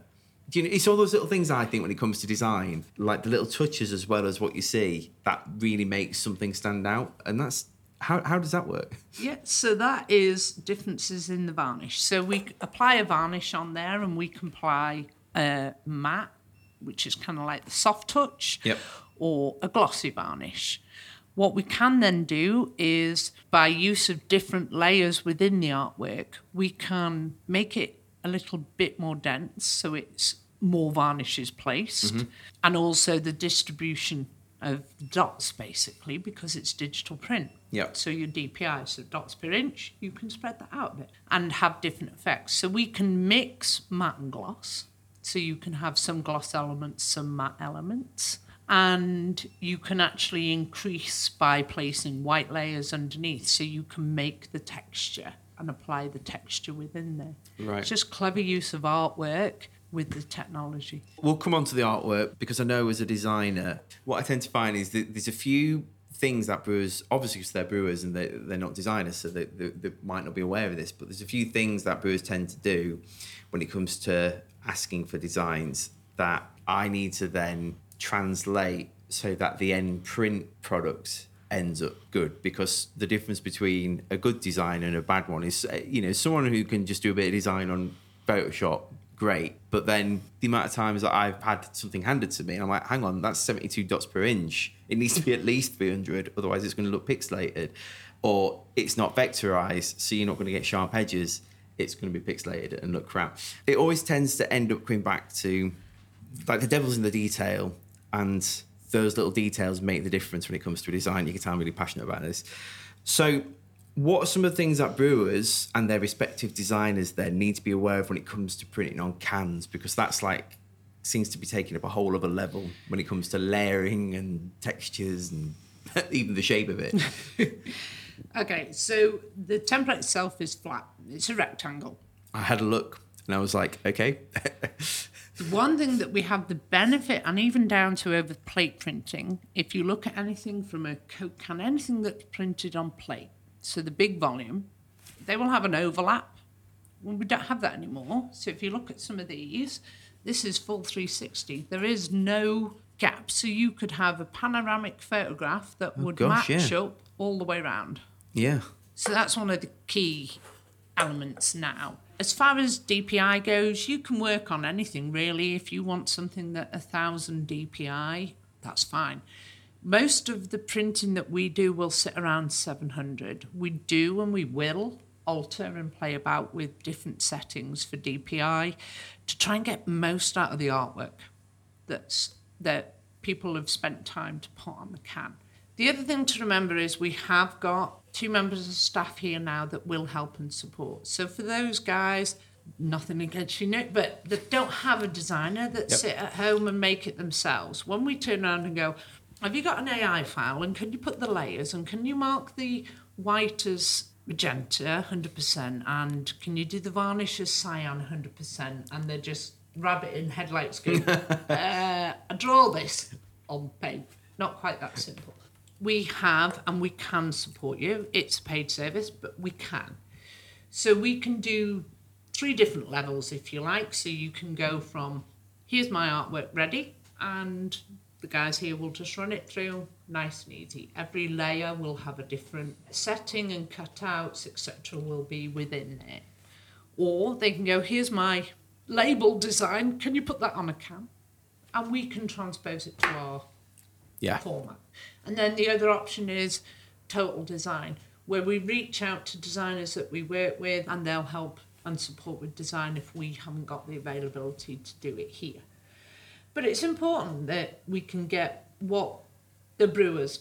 Do you know, it's all those little things, I think, when it comes to design, like the little touches as well as what you see, that really makes something stand out. And that's... How how does that work? Yeah, so that is differences in the varnish. So we apply a varnish on there, and we can apply a matte, which is kind of like the soft touch, yep. or a glossy varnish. What we can then do is, by use of different layers within the artwork, we can make it a little bit more dense, so it's more varnishes placed, mm-hmm. and also the distribution of dots, basically, because it's digital print. Yeah. So your D P I, so dots per inch, you can spread that out a bit and have different effects. So we can mix matte and gloss. So you can have some gloss elements, some matte elements. and you can actually increase by placing white layers underneath, so you can make the texture and apply the texture within there. Right. It's just clever use of artwork with the technology. We'll come on to the artwork, because I know as a designer, what I tend to find is that there's a few things that brewers, obviously because they're brewers and they, they're not designers, so they, they, they might not be aware of this, but there's a few things that brewers tend to do when it comes to asking for designs that I need to then translate so that the end print product ends up good, because the difference between a good design and a bad one is, you know, someone who can just do a bit of design on Photoshop, great, but then the amount of times that I've had something handed to me and I'm like, hang on, that's seventy-two dots per inch, it needs to be at least three hundred, otherwise it's going to look pixelated, or it's not vectorized, so you're not going to get sharp edges, it's going to be pixelated and look crap. It always tends to end up coming back to, like, the devil's in the detail, and those little details make the difference when it comes to design. You can tell I'm really passionate about this. So what are some of the things that brewers and their respective designers then need to be aware of when it comes to printing on cans? Because that's, like, seems to be taking up a whole other level when it comes to layering and textures and even the shape of it. Okay, so the template itself is flat. It's a rectangle. I had a look and I was like, okay. The one thing that we have the benefit, and even down to over plate printing, if you look at anything from a Coke can, anything that's printed on plate, so the big volume, they will have an overlap. We don't have that anymore. So if you look at some of these, this is full three sixty. There is no gap. So you could have a panoramic photograph that would oh gosh, match yeah. up all the way around. Yeah. So that's one of the key elements now. As far as D P I goes, you can work on anything really. If you want something that one thousand D P I, that's fine. Most of the printing that we do will sit around seven hundred. We do and we will alter and play about with different settings for D P I to try and get most out of the artwork that's, that people have spent time to put on the can. The other thing to remember is we have got two members of staff here now that will help and support. So for those guys, nothing against you, Nick, but they don't have a designer that yep. sit at home and make it themselves. When we turn around and go, have you got an A I file, and can you put the layers, and can you mark the white as magenta one hundred percent, and can you do the varnish as cyan one hundred percent, and they're just rabbit in headlights going, uh, I draw this on paper. Not quite that simple. We have, and we can support you. It's a paid service, but we can. So we can do three different levels, if you like. So you can go from, here's my artwork ready, and the guys here will just run it through nice and easy. Every layer will have a different setting, and cutouts, et cetera will be within it. Or they can go, here's my label design, can you put that on a can? And we can transpose it to our yeah. format. And then the other option is total design, where we reach out to designers that we work with, and they'll help and support with design if we haven't got the availability to do it here. But it's important that we can get what the brewers,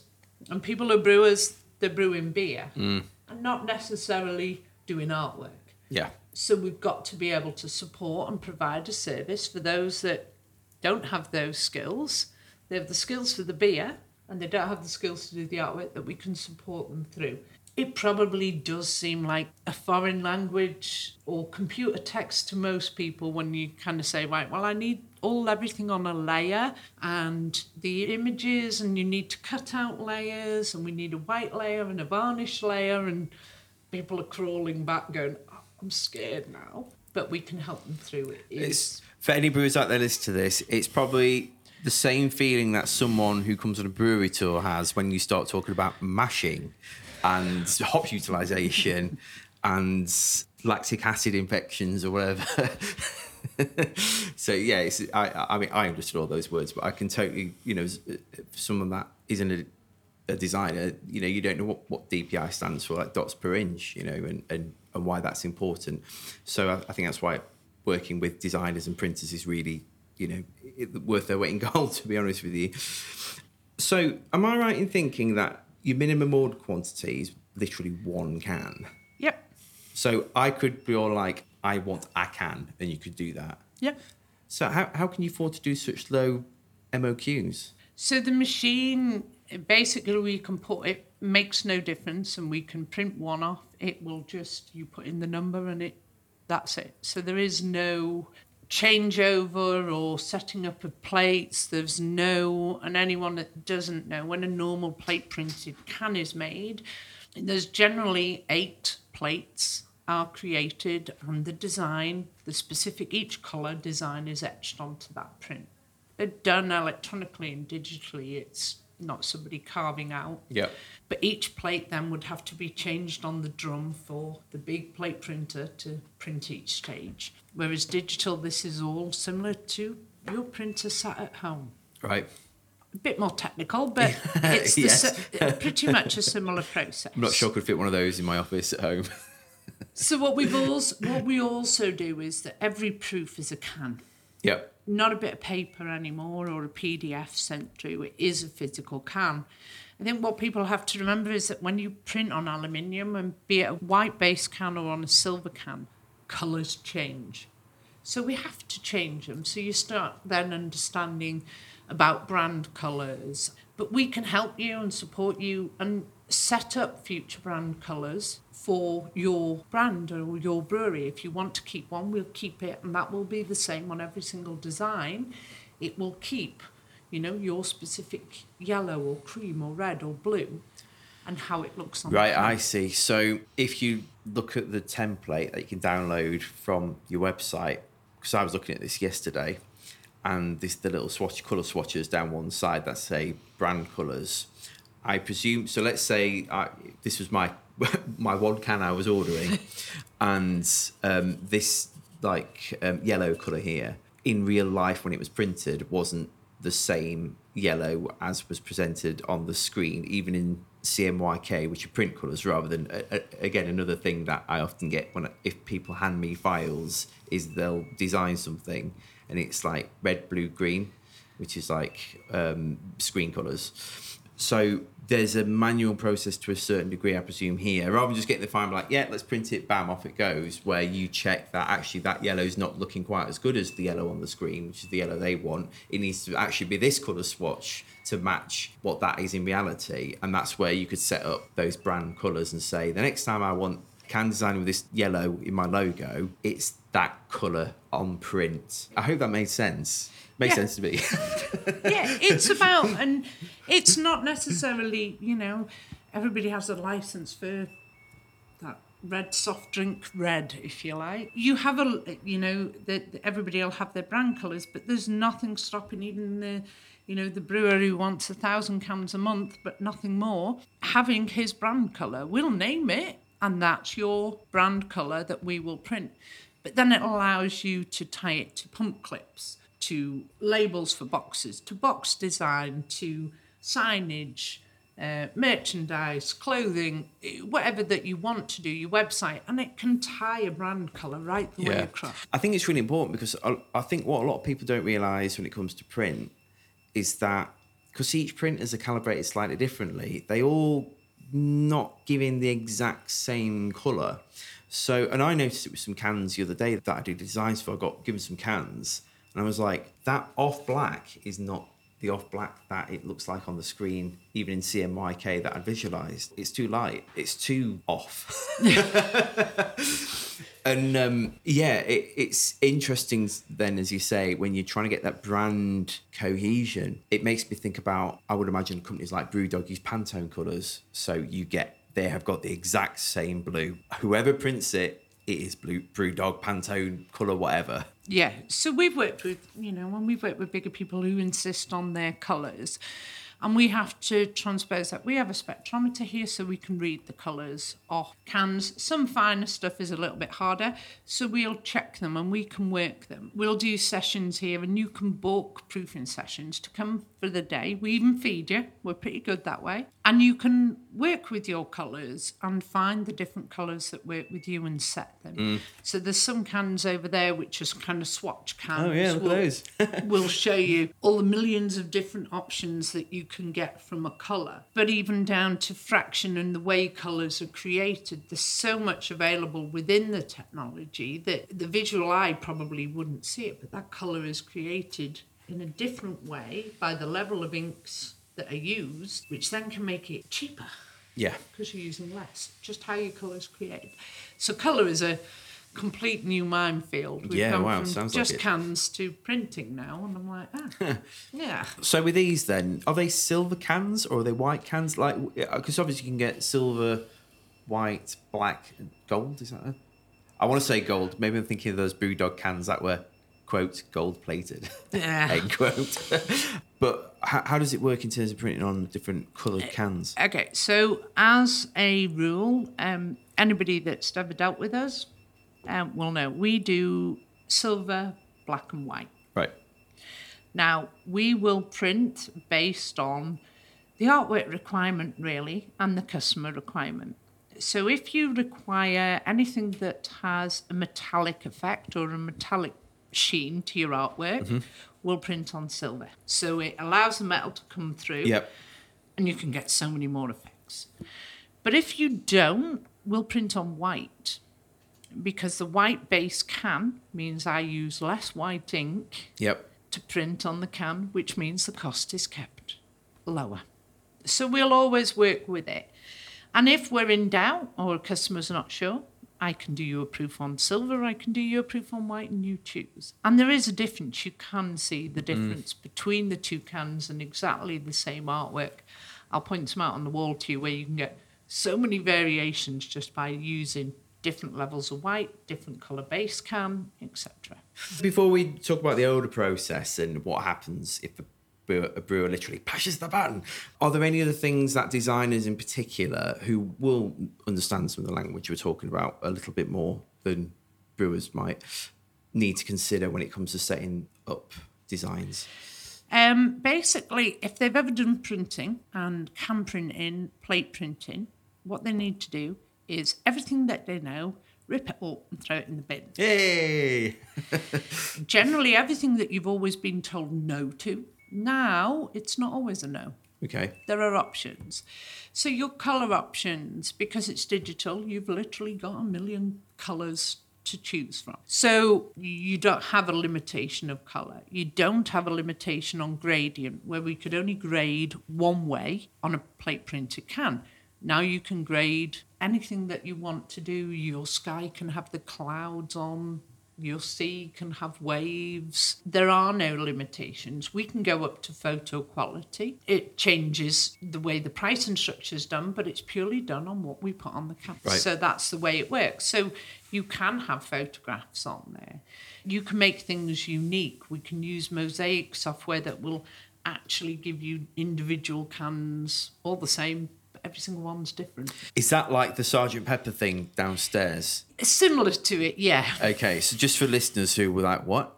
and people are brewers, they're brewing beer mm. and not necessarily doing artwork. Yeah. So we've got to be able to support and provide a service for those that don't have those skills. They have the skills for the beer and they don't have the skills to do the artwork, that we can support them through. It probably does seem like a foreign language or computer text to most people when you kind of say, right, well, I need all everything on a layer and the images, and you need to cut out layers, and we need a white layer and a varnish layer, and people are crawling back going, oh, I'm scared now. But we can help them through it. It's, it's, for any brewers out there listening to this, it's probably the same feeling that someone who comes on a brewery tour has when you start talking about mashing and hop utilisation and lactic acid infections or whatever. So, yeah, it's, I, I mean, I understood all those words, but I can totally, you know, someone that isn't a, a designer, you know, you don't know what, what D P I stands for, like dots per inch, you know, and, and, and why that's important. So I, I think that's why working with designers and printers is really, you know, it, worth their weight in gold, to be honest with you. So am I right in thinking that your minimum order quantity is literally one can? Yep. So I could be all like, I want a can, and you could do that. Yeah. So how how can you afford to do such low M O Qs? So the machine, basically we can put, it makes no difference, and we can print one off. It will just, you put in the number and it, that's it. So there is no changeover or setting up of plates. There's no, and anyone that doesn't know, when a normal plate printed can is made, there's generally eight plates are created, and the design, the specific, each colour design is etched onto that print. They're done electronically and digitally. It's not somebody carving out. Yeah. But each plate then would have to be changed on the drum for the big plate printer to print each stage. Whereas digital, this is all similar to your printer sat at home. Right. A bit more technical, but it's the yes. si- pretty much a similar process. I'm not sure I could fit one of those in my office at home. So what we've also, what we also do is that every proof is a can. Yeah. Not a bit of paper anymore or a P D F sent through. It is a physical can. I think what people have to remember is that when you print on aluminium, and be it a white base can or on a silver can, colours change. So we have to change them. So you start then understanding about brand colours. But we can help you and support you and set up future brand colours for your brand or your brewery. If you want to keep one, we'll keep it, and that will be the same on every single design. It will keep, you know, your specific yellow or cream or red or blue and how it looks on right, the I see. So if you look at the template that you can download from your website, because I was looking at this yesterday, and this the little swatch colour swatches down one side that say brand colours, I presume, so let's say I, this was my my one can I was ordering, and um, this like um, yellow colour here, in real life when it was printed, wasn't the same yellow as was presented on the screen, even in C M Y K, which are print colours, rather than, uh, again, another thing that I often get when if people hand me files is they'll design something and it's like red, blue, green, which is like um, screen colours. So there's a manual process to a certain degree, I presume, here. Rather than just getting the file like, yeah, let's print it, bam, off it goes, where you check that actually that yellow's not looking quite as good as the yellow on the screen, which is the yellow they want. It needs to actually be this colour swatch to match what that is in reality. And that's where you could set up those brand colours and say, the next time I want can design with this yellow in my logo, it's that colour on print. I hope that made sense. Makes yeah. sense to me. Yeah, it's about, and it's not necessarily, you know, everybody has a license for that red soft drink red, if you like. You have a, you know, that everybody will have their brand colours, but there's nothing stopping even the, you know, the brewer who wants a thousand cans a month, but nothing more, having his brand colour. We'll name it, and that's your brand colour that we will print. But then it allows you to tie it to pump clips, to labels for boxes, to box design, to signage, uh, merchandise, clothing, whatever that you want to do, your website, and it can tie a brand colour right the yeah. way across. I think it's really important, because I, I think what a lot of people don't realise when it comes to print is that, because each printers are calibrated slightly differently, they all not giving the exact same colour. So, and I noticed it with some cans the other day that I do designs for, I got given some cans, and I was like, that off-black is not the off-black that it looks like on the screen, even in C M Y K that I visualised. It's too light. It's too off. And, um, yeah, it, it's interesting then, as you say, when you're trying to get that brand cohesion, it makes me think about, I would imagine companies like Brewdog use Pantone colours, so you get, they have got the exact same blue. Whoever prints it, it is blue, Brewdog, Pantone, colour, whatever. Yeah, so we've worked with, you know, when we've worked with bigger people who insist on their colours, and we have to transpose that. We have a spectrometer here so we can read the colours off cans. Some finer stuff is a little bit harder, so we'll check them and we can work them. We'll do sessions here, and you can book proofing sessions to come for the day. We even feed you. We're pretty good that way. And you can work with your colours and find the different colours that work with you and set them. Mm. So there's some cans over there which is kind of swatch cans. Oh, yeah, look we'll, at those. We'll show you all the millions of different options that you can get from a colour. But even down to fraction and the way colours are created, there's so much available within the technology that the visual eye probably wouldn't see it, but that colour is created in a different way by the level of inks that are used, which then can make it cheaper. Yeah. Because you're using less. Just how your colour's created. So colour is a complete new minefield. We've yeah, gone wow, from sounds just like it. Cans to printing now, and I'm like, ah, yeah. So with these then, are they silver cans or are they white cans? Like, because obviously you can get silver, white, black, and gold, is that it? I want to say gold. Maybe I'm thinking of those Brewdog cans that were, quote, gold-plated, yeah. end quote. But how, how does it work in terms of printing on different coloured cans? Okay, so as a rule, um, anybody that's ever dealt with us um, will know we do silver, black and white. Right. Now, we will print based on the artwork requirement, really, and the customer requirement. So if you require anything that has a metallic effect or a metallic sheen to your artwork, mm-hmm. we'll print on silver. So it allows the metal to come through, yep. and you can get so many more effects. But if you don't, we'll print on white, because the white base can means I use less white ink yep. to print on the can, which means the cost is kept lower. So we'll always work with it. And if we're in doubt or a customer's not sure, I can do you a proof on silver, I can do you a proof on white, and you choose. And there is a difference. You can see the difference mm. between the two cans and exactly the same artwork. I'll point them out on the wall to you where you can get so many variations just by using different levels of white, different colour base can, et cetera. Before we talk about the older process and what happens if the a brewer literally pushes the button. Are there any other things that designers in particular who will understand some of the language we're talking about a little bit more than brewers might need to consider when it comes to setting up designs? Um, basically, if they've ever done printing and can printing, plate printing, what they need to do is everything that they know, rip it up and throw it in the bin. Yay! Generally, everything that you've always been told no to, now, it's not always a no. Okay. There are options. So your colour options, because it's digital, you've literally got a million colours to choose from. So you don't have a limitation of colour. You don't have a limitation on gradient, where we could only grade one way on a plate printed can. Now you can grade anything that you want to do. Your sky can have the clouds on. Your sea can have waves. There are no limitations. We can go up to photo quality. It changes the way the pricing structure is done, but it's purely done on what we put on the can. Right. So that's the way it works. So you can have photographs on there. You can make things unique. We can use mosaic software that will actually give you individual cans all the same. Every single one's different. Is that like the Sergeant Pepper thing downstairs? Similar to it, yeah. Okay, so just for listeners who were like, what?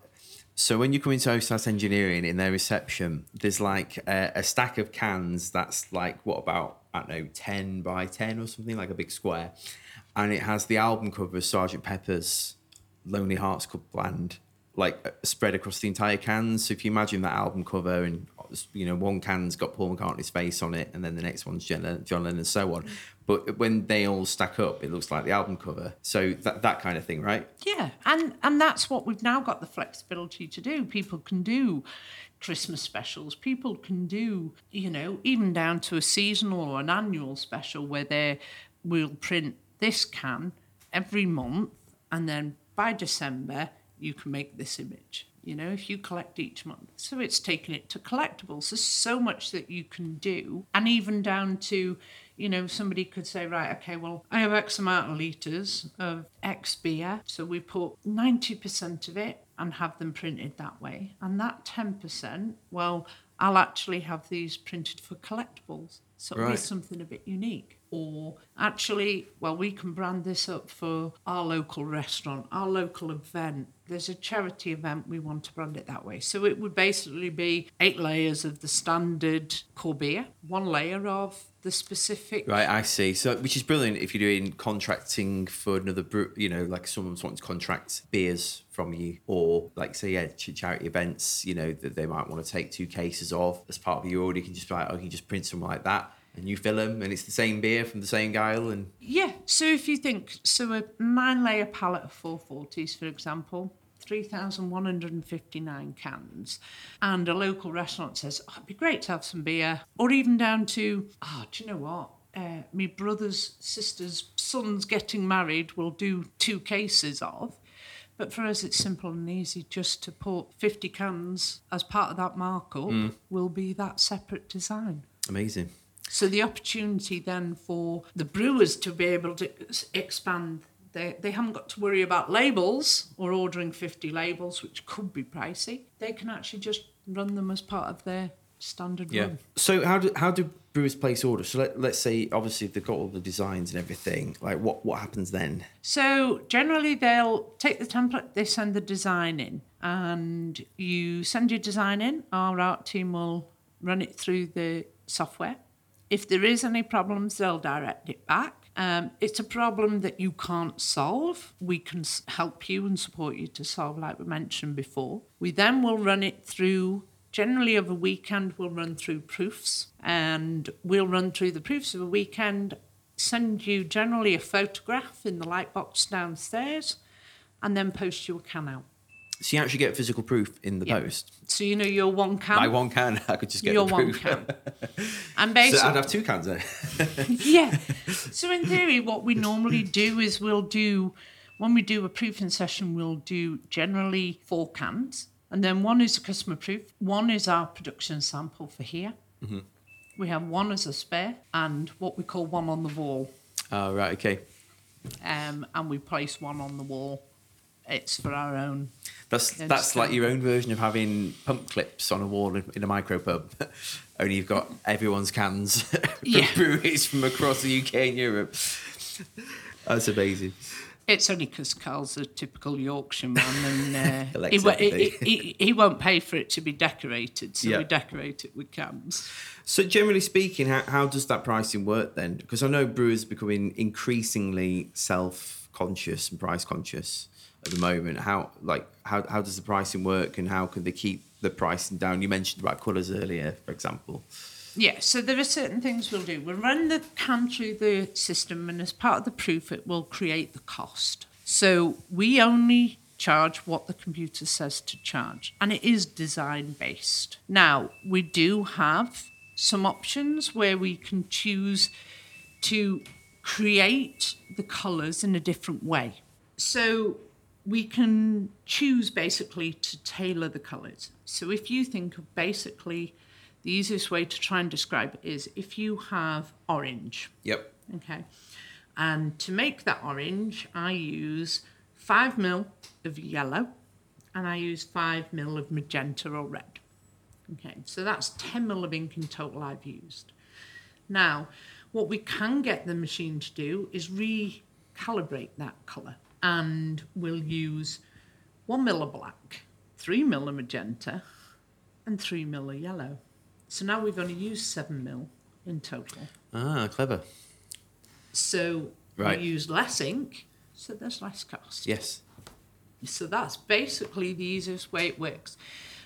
So when you come into Oasthouse Engineering, in their reception, there's like a, a stack of cans that's like, what about, I don't know, ten by ten or something, like a big square. And it has the album cover of Sergeant Pepper's Lonely Hearts Club Band, like spread across the entire can. So if you imagine that album cover and, you know, one can's got Paul McCartney's face on it and then the next one's John Lennon and so on. But when they all stack up, it looks like the album cover. So that that kind of thing, right? Yeah, and, and that's what we've now got the flexibility to do. People can do Christmas specials. People can do, you know, even down to a seasonal or an annual special where they will print this can every month and then by December you can make this image, you know, if you collect each month. So it's taking it to collectibles. There's so much that you can do. And even down to, you know, somebody could say, right, okay, well, I have X amount of litres of X beer. So we put ninety percent of it and have them printed that way. And that ten percent, well, I'll actually have these printed for collectibles. So it'll be something a bit unique. Or actually, well, we can brand this up for our local restaurant, our local event. There's a charity event, we want to brand it that way. So it would basically be eight layers of the standard core beer, one layer of the specific... Right, I see. So, which is brilliant if you're doing contracting for another, you know, like someone's wanting to contract beers from you, or like, say, yeah, charity events, you know, that they might want to take two cases of as part of your order. You can just be like, oh, you just print something like that. And you fill them, and it's the same beer from the same guile. And yeah, so if you think, so a nine-layer palette of four forties, for example, three thousand one hundred fifty-nine cans. And a local restaurant says, oh, it'd be great to have some beer. Or even down to, oh, do you know what? Uh, my brother's sister's son's getting married, we'll do two cases of. But for us, it's simple and easy just to put fifty cans as part of that markup mm. will be that separate design. Amazing. So the opportunity then for the brewers to be able to expand, they, they haven't got to worry about labels or ordering fifty labels, which could be pricey. They can actually just run them as part of their standard yeah. run. So how do, how do brewers place orders? So let, let's say, obviously, they've got all the designs and everything. Like, what, what happens then? So generally, they'll take the template, they send the design in, and you send your design in. Our art team will run it through the software. If there is any problems, they'll direct it back. Um, it's a problem that you can't solve. We can help you and support you to solve, like we mentioned before. We then will run it through... Generally, over a weekend, we'll run through proofs, and we'll run through the proofs of a weekend, send you generally a photograph in the light box downstairs, and then post you a can out. So you actually get physical proof in the yeah. post? So you know your one can? My one can, I could just get your the proof. Your one can. And basically, so I'd have two cans then? Yeah. So in theory, what we normally do is we'll do, when we do a proofing session, we'll do generally four cans. And then one is customer proof, one is our production sample for here. Mm-hmm. We have one as a spare and what we call one on the wall. Oh, right, okay. Um, and we place one on the wall. It's for our own. That's that's like your own version of having pump clips on a wall in, in a micro pub. Only you've got everyone's cans from yeah. breweries from across the U K and Europe. That's amazing. It's only because Carl's a typical Yorkshire man and uh, he, he, he, he won't pay for it to be decorated, so yeah. we decorate it with cans. So generally speaking, how, how does that pricing work then? Because I know brewers are becoming increasingly self-conscious and price-conscious at the moment. How like how, how does the pricing work and how can they keep the pricing down? You mentioned about colours earlier, for example. Yeah, so there are certain things we'll do. We'll run the can through the system, and as part of the proof, it will create the cost. So we only charge what the computer says to charge, and it is design-based. Now, we do have some options where we can choose to create the colours in a different way. So we can choose, basically, to tailor the colours. So if you think of, basically... The easiest way to try and describe it is if you have orange. Yep. Okay. And to make that orange, I use five mil of yellow and I use five mil of magenta or red. Okay. So that's ten mil of ink in total I've used. Now, what we can get the machine to do is recalibrate that colour. And we'll use one mil of black, three mil of magenta and three mil of yellow. So now we've only used seven mil in total. Ah, clever. So right. we use less ink, so there's less cost. Yes. So that's basically the easiest way it works.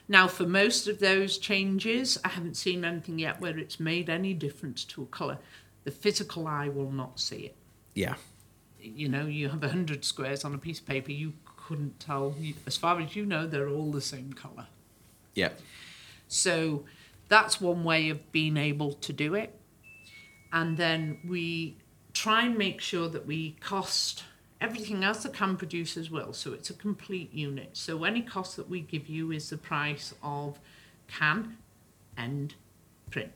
Now, for most of those changes, I haven't seen anything yet where it's made any difference to a colour. The physical eye will not see it. Yeah. You know, you have one hundred squares on a piece of paper, you couldn't tell. As far as you know, they're all the same colour. Yeah. So... That's one way of being able to do it. And then we try and make sure that we cost everything else the can producers will. So it's a complete unit. So any cost that we give you is the price of can and print.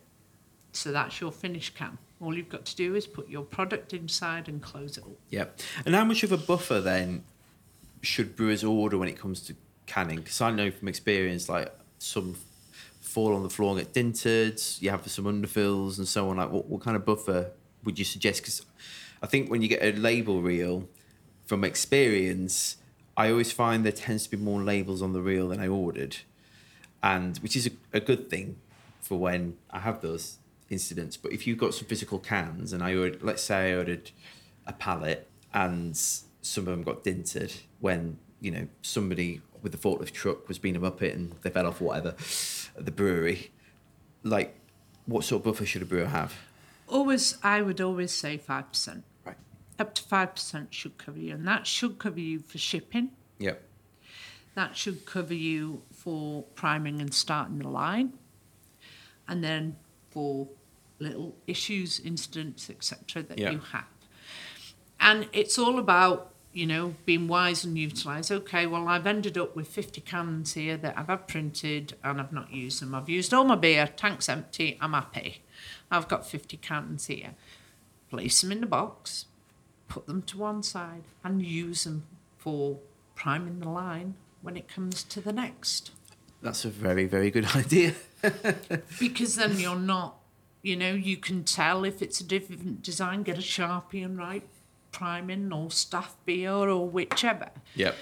So that's your finished can. All you've got to do is put your product inside and close it all. Yep. And how much of a buffer then should brewers order when it comes to canning? Because I know from experience, like some... fall on the floor and get dinted, you have some underfills and so on. Like, what, what kind of buffer would you suggest? Because I think when you get a label reel, from experience, I always find there tends to be more labels on the reel than I ordered, and which is a, a good thing for when I have those incidents. But if you've got some physical cans and I ordered, let's say I ordered a pallet and some of them got dinted when, you know, somebody with the forklift truck was beating them up it and they fell off or whatever at the brewery, like, what sort of buffer should a brewer have? Always, I would always say five percent. Right. Up to five percent should cover you, and that should cover you for shipping. Yep. That should cover you for priming and starting the line. And then for little issues, incidents, et cetera that yeah. you have. And it's all about, you know, being wise and utilise. Okay, well, I've ended up with fifty cans here that I've had printed and I've not used them. I've used all my beer, tank's empty, I'm happy. I've got fifty cans here. Place them in the box, put them to one side and use them for priming the line when it comes to the next. That's a very, very good idea. Because then you're not, you know, you can tell if it's a different design, get a Sharpie and write priming or staff beer or whichever. Yep.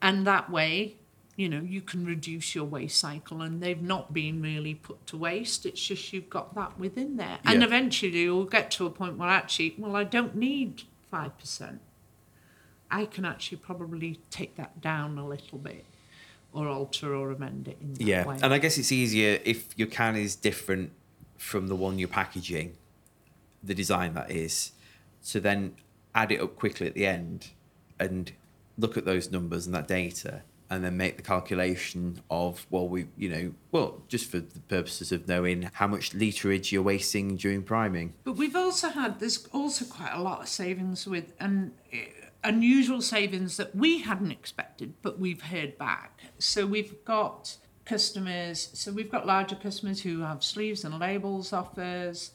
And that way, you know, you can reduce your waste cycle and they've not been really put to waste. It's just you've got that within there. Yep. And eventually you'll get to a point where actually, well, I don't need five percent. I can actually probably take that down a little bit or alter or amend it in that yeah. way. Yeah, and I guess it's easier if your can is different from the one you're packaging, the design that is, so then add it up quickly at the end and look at those numbers and that data and then make the calculation of, well, we, you know, well, just for the purposes of knowing how much literage you're wasting during priming. But we've also had, there's also quite a lot of savings with, and unusual savings that we hadn't expected, but we've heard back. So we've got customers, so we've got larger customers who have sleeves and labels offers,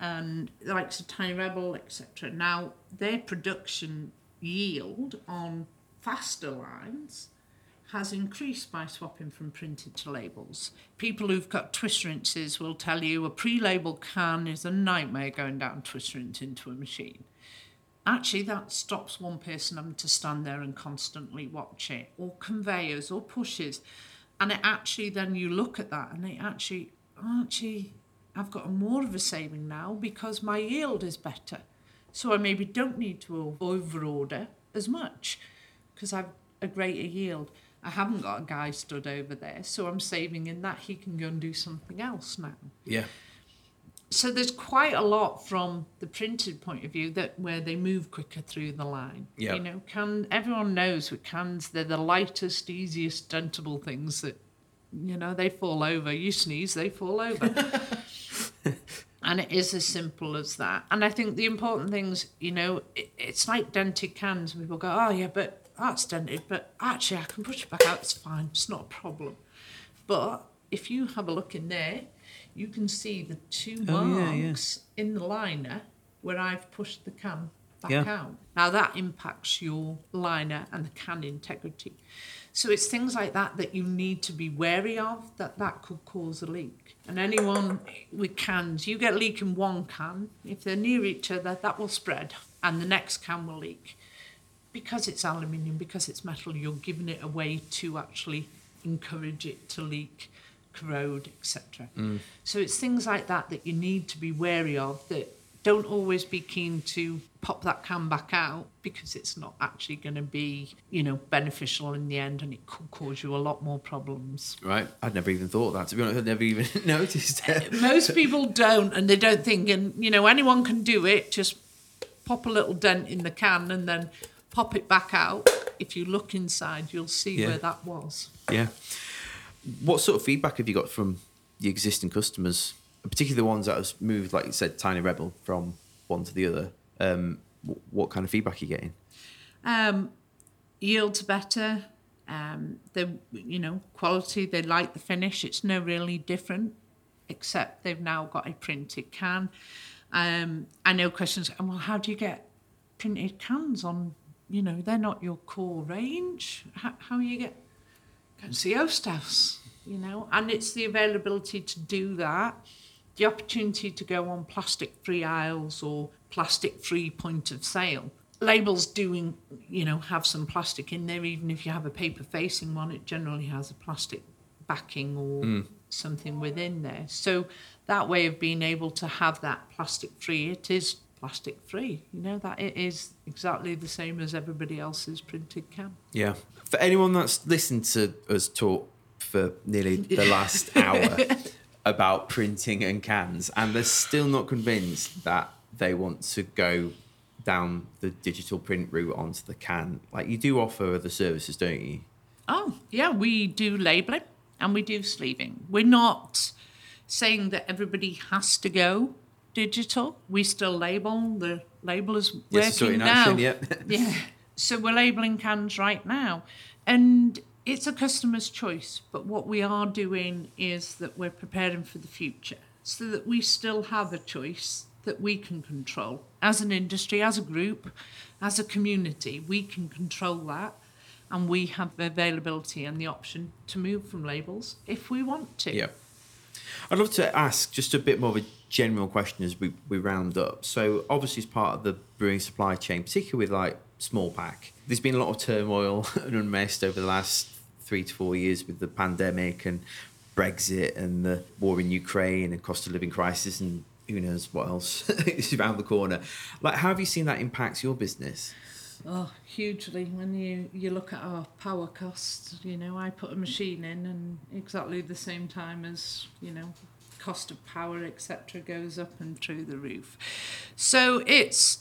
and the likes of Tiny Rebel, et cetera. Now, their production yield on faster lines has increased by swapping from printed to labels. People who've got twist rinses will tell you a pre-labeled can is a nightmare going down twist rinse into a machine. Actually, that stops one person having to stand there and constantly watch it, or conveyors, or pushes. And it actually, then you look at that, and it actually, actually, I've got more of a saving now because my yield is better. So I maybe don't need to over-order as much because I've a greater yield. I haven't got a guy stood over there, so I'm saving in that he can go and do something else now. Yeah. So there's quite a lot from the printed point of view that where they move quicker through the line. Yeah. You know, can everyone knows with cans, they're the lightest, easiest dentable things that, you know, they fall over. You sneeze, they fall over. And it is as simple as that. And I think the important things, you know, it, it's like dented cans. People go, oh, yeah, but that's dented, but actually I can push it back out. It's fine. It's not a problem. But if you have a look in there, you can see the two marks oh, yeah, yeah. in the liner where I've pushed the can back yeah. out. Now, that impacts your liner and the can integrity. So it's things like that that you need to be wary of, that that could cause a leak. And anyone with cans, you get a leak in one can. If they're near each other, that will spread and the next can will leak. Because it's aluminium, because it's metal, you're giving it away to actually encourage it to leak, corrode, et cetera. Mm. So it's things like that that you need to be wary of, that don't always be keen to pop that can back out because it's not actually going to be, you know, beneficial in the end and it could cause you a lot more problemms. Right. I'd never even thought that, to be honest. I'd never even noticed that. Most people don't, and they don't think, and, you know, anyone can do it, just pop a little dent in the can and then pop it back out. If you look inside, you'll see yeah. where that was. Yeah. What sort of feedback have you got from the existing customers, particularly the ones that have moved, like you said, Tiny Rebel, from one to the other? Um, what kind of feedback are you getting? Um, yields are better. Um, they, you know, quality, they like the finish. It's no really different, except they've now got a printed can. Um, I know questions, well, how do you get printed cans on, you know, they're not your core range. How, how you get... Go and see Oasthouse, you know, and it's the availability to do that, the opportunity to go on plastic-free aisles or plastic-free point of sale. Labels do, you know, have some plastic in there, even if you have a paper-facing one, it generally has a plastic backing or mm. something within there. So that way of being able to have that plastic-free, it is plastic-free, you know, that it is exactly the same as everybody else's printed can. Yeah. For anyone that's listened to us talk for nearly the last hour about printing and cans, and they're still not convinced that they want to go down the digital print route onto the can, like you do offer other services, don't you? oh, yeah, we do labelling and we do sleeving. We're not saying that everybody has to go digital. We still label. The label is working yes, sorry, now. Notion, yeah. yeah. So we're labelling cans right now. And it's a customer's choice. But what we are doing is that we're preparing for the future so that we still have a choice that we can control. As an industry, as a group, as a community, we can control that. And we have the availability and the option to move from labels if we want to. Yeah. I'd love to ask just a bit more of a general question as we, we round up. So obviously as part of the brewing supply chain, particularly with like small pack, there's been a lot of turmoil and unrest over the last three to four years with the pandemic and Brexit and the war in Ukraine and cost of living crisis and who knows what else is around the corner. Like, how have you seen that impact your business? Oh, hugely. When you, you look at our power costs, you know, I put a machine in and exactly the same time as, you know, cost of power, et cetera goes up and through the roof. So it's,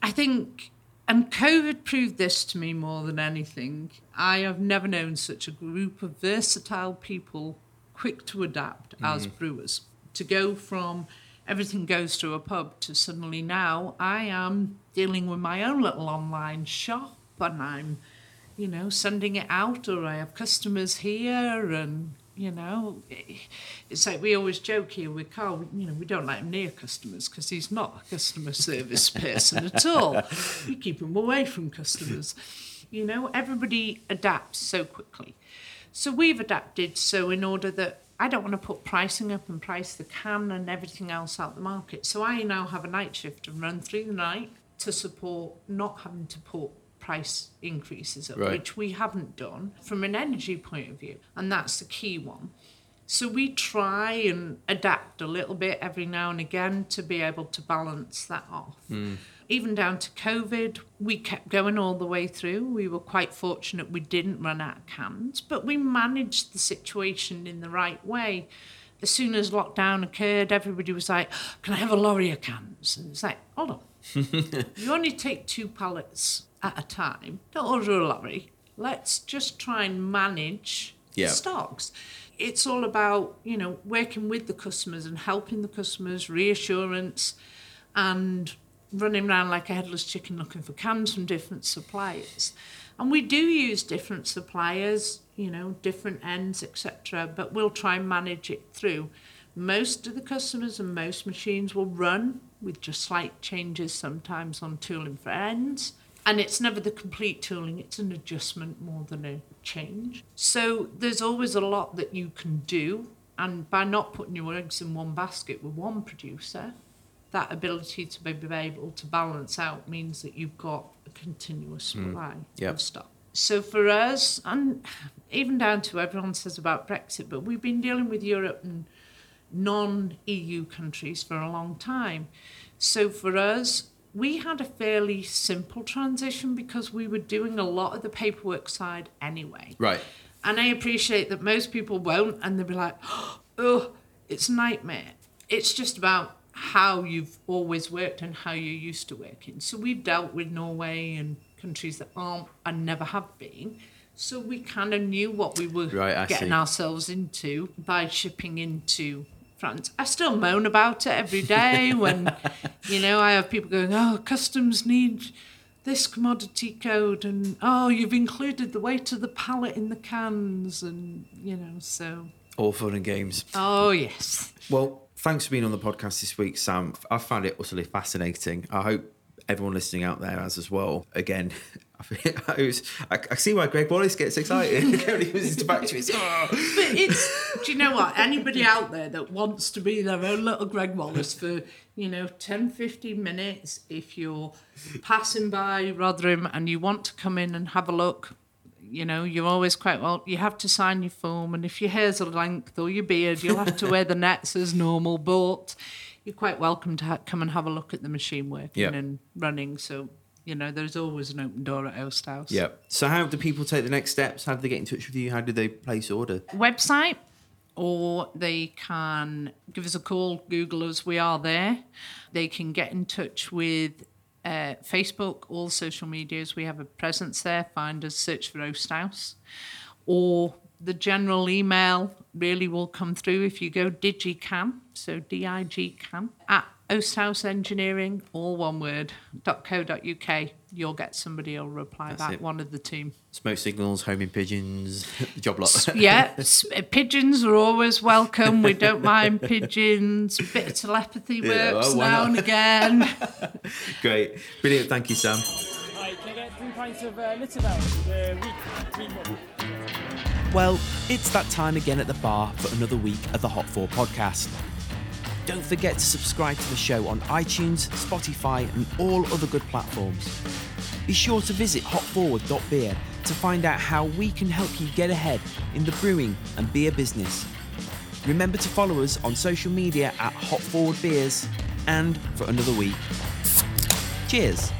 I think, and COVID proved this to me more than anything. I have never known such a group of versatile people quick to adapt mm. as brewers. To go from everything goes to a pub to suddenly now I am dealing with my own little online shop and I'm, you know, sending it out or I have customers here and, you know, it's like we always joke here with Carl, you know, we don't let him near customers because he's not a customer service person at all. We keep him away from customers. You know, everybody adapts so quickly. So we've adapted so in order that I don't want to put pricing up and price the can and everything else out the market. So I now have a night shift and run through the night to support not having to put price increases up, right. which we haven't done from an energy point of view. And that's the key one. So we try and adapt a little bit every now and again to be able to balance that off. Mm. Even down to COVID, we kept going all the way through. We were quite fortunate we didn't run out of cans, but we managed the situation in the right way. As soon as lockdown occurred, everybody was like, can I have a lorry of cans? And it's like, hold on. You only take two pallets at a time. Don't order a lorry. Let's just try and manage yeah. stocks. It's all about, you know, working with the customers and helping the customers, reassurance, and running around like a headless chicken looking for cans from different suppliers. And we do use different suppliers, you know, different ends, et cetera, but we'll try and manage it through. Most of the customers and most machines will run with just slight changes sometimes on tooling for ends. And it's never the complete tooling, it's an adjustment more than a change. So there's always a lot that you can do. And by not putting your eggs in one basket with one producer, that ability to be able to balance out means that you've got a continuous supply mm, yep. of stock. So for us, and even down to everyone says about Brexit, but we've been dealing with Europe and non-E U countries for a long time. So for us, we had a fairly simple transition because we were doing a lot of the paperwork side anyway. Right. And I appreciate that most people won't, and they'll be like, oh, it's a nightmare. It's just about how you've always worked and how you're used to working. So we've dealt with Norway and countries that aren't and never have been. So we kind of knew what we were right, getting see. ourselves into by shipping into France. I still moan about it every day when, you know, I have people going, oh, customs need this commodity code and, oh, you've included the weight of the pallet in the cans and, you know, so. All fun and games. Oh, yes. Well, thanks for being on the podcast this week, Sam. I found it utterly fascinating. I hope everyone listening out there has as well. Again, I, was, I, I see why Greg Wallace gets excited. He was back to his. Oh. But it's, do you know what? Anybody out there that wants to be their own little Greg Wallace for, you know, ten, fifteen minutes, if you're passing by Rotherham and you want to come in and have a look, you know, you're always quite well, you have to sign your form, and if your hair's a length or your beard, you'll have to wear the nets as normal, but you're quite welcome to ha- come and have a look at the machine working yep. and running. So, you know, there's always an open door at Oasthouse. Yeah. So how do people take the next steps? How do they get in touch with you? How do they place order? Website, or they can give us a call, Google us, we are there. They can get in touch with Uh, Facebook, all social medias, we have a presence there. Find us, search for Oasthouse. or the general email really will come through if you go digicam, so D I G C A M, at Oasthouse Engineering, all one word, dot co dot U K. You'll get somebody who'll reply That's back, it. One of the team. Smoke signals, homing pigeons, job lot. Yeah, pigeons are always welcome. We don't mind pigeons. A bit of telepathy works yeah, well, now and again. Great. Brilliant. Thank you, Sam. Right, can I get three pints of uh, Litterbell? Uh, week, week well, it's that time again at the bar for another week of the Hop Forward Podcast. Don't forget to subscribe to the show on iTunes, Spotify and all other good platforms. Be sure to visit hop forward dot beer to find out how we can help you get ahead in the brewing and beer business. Remember to follow us on social media at Hop Forward Beers and for another week. Cheers!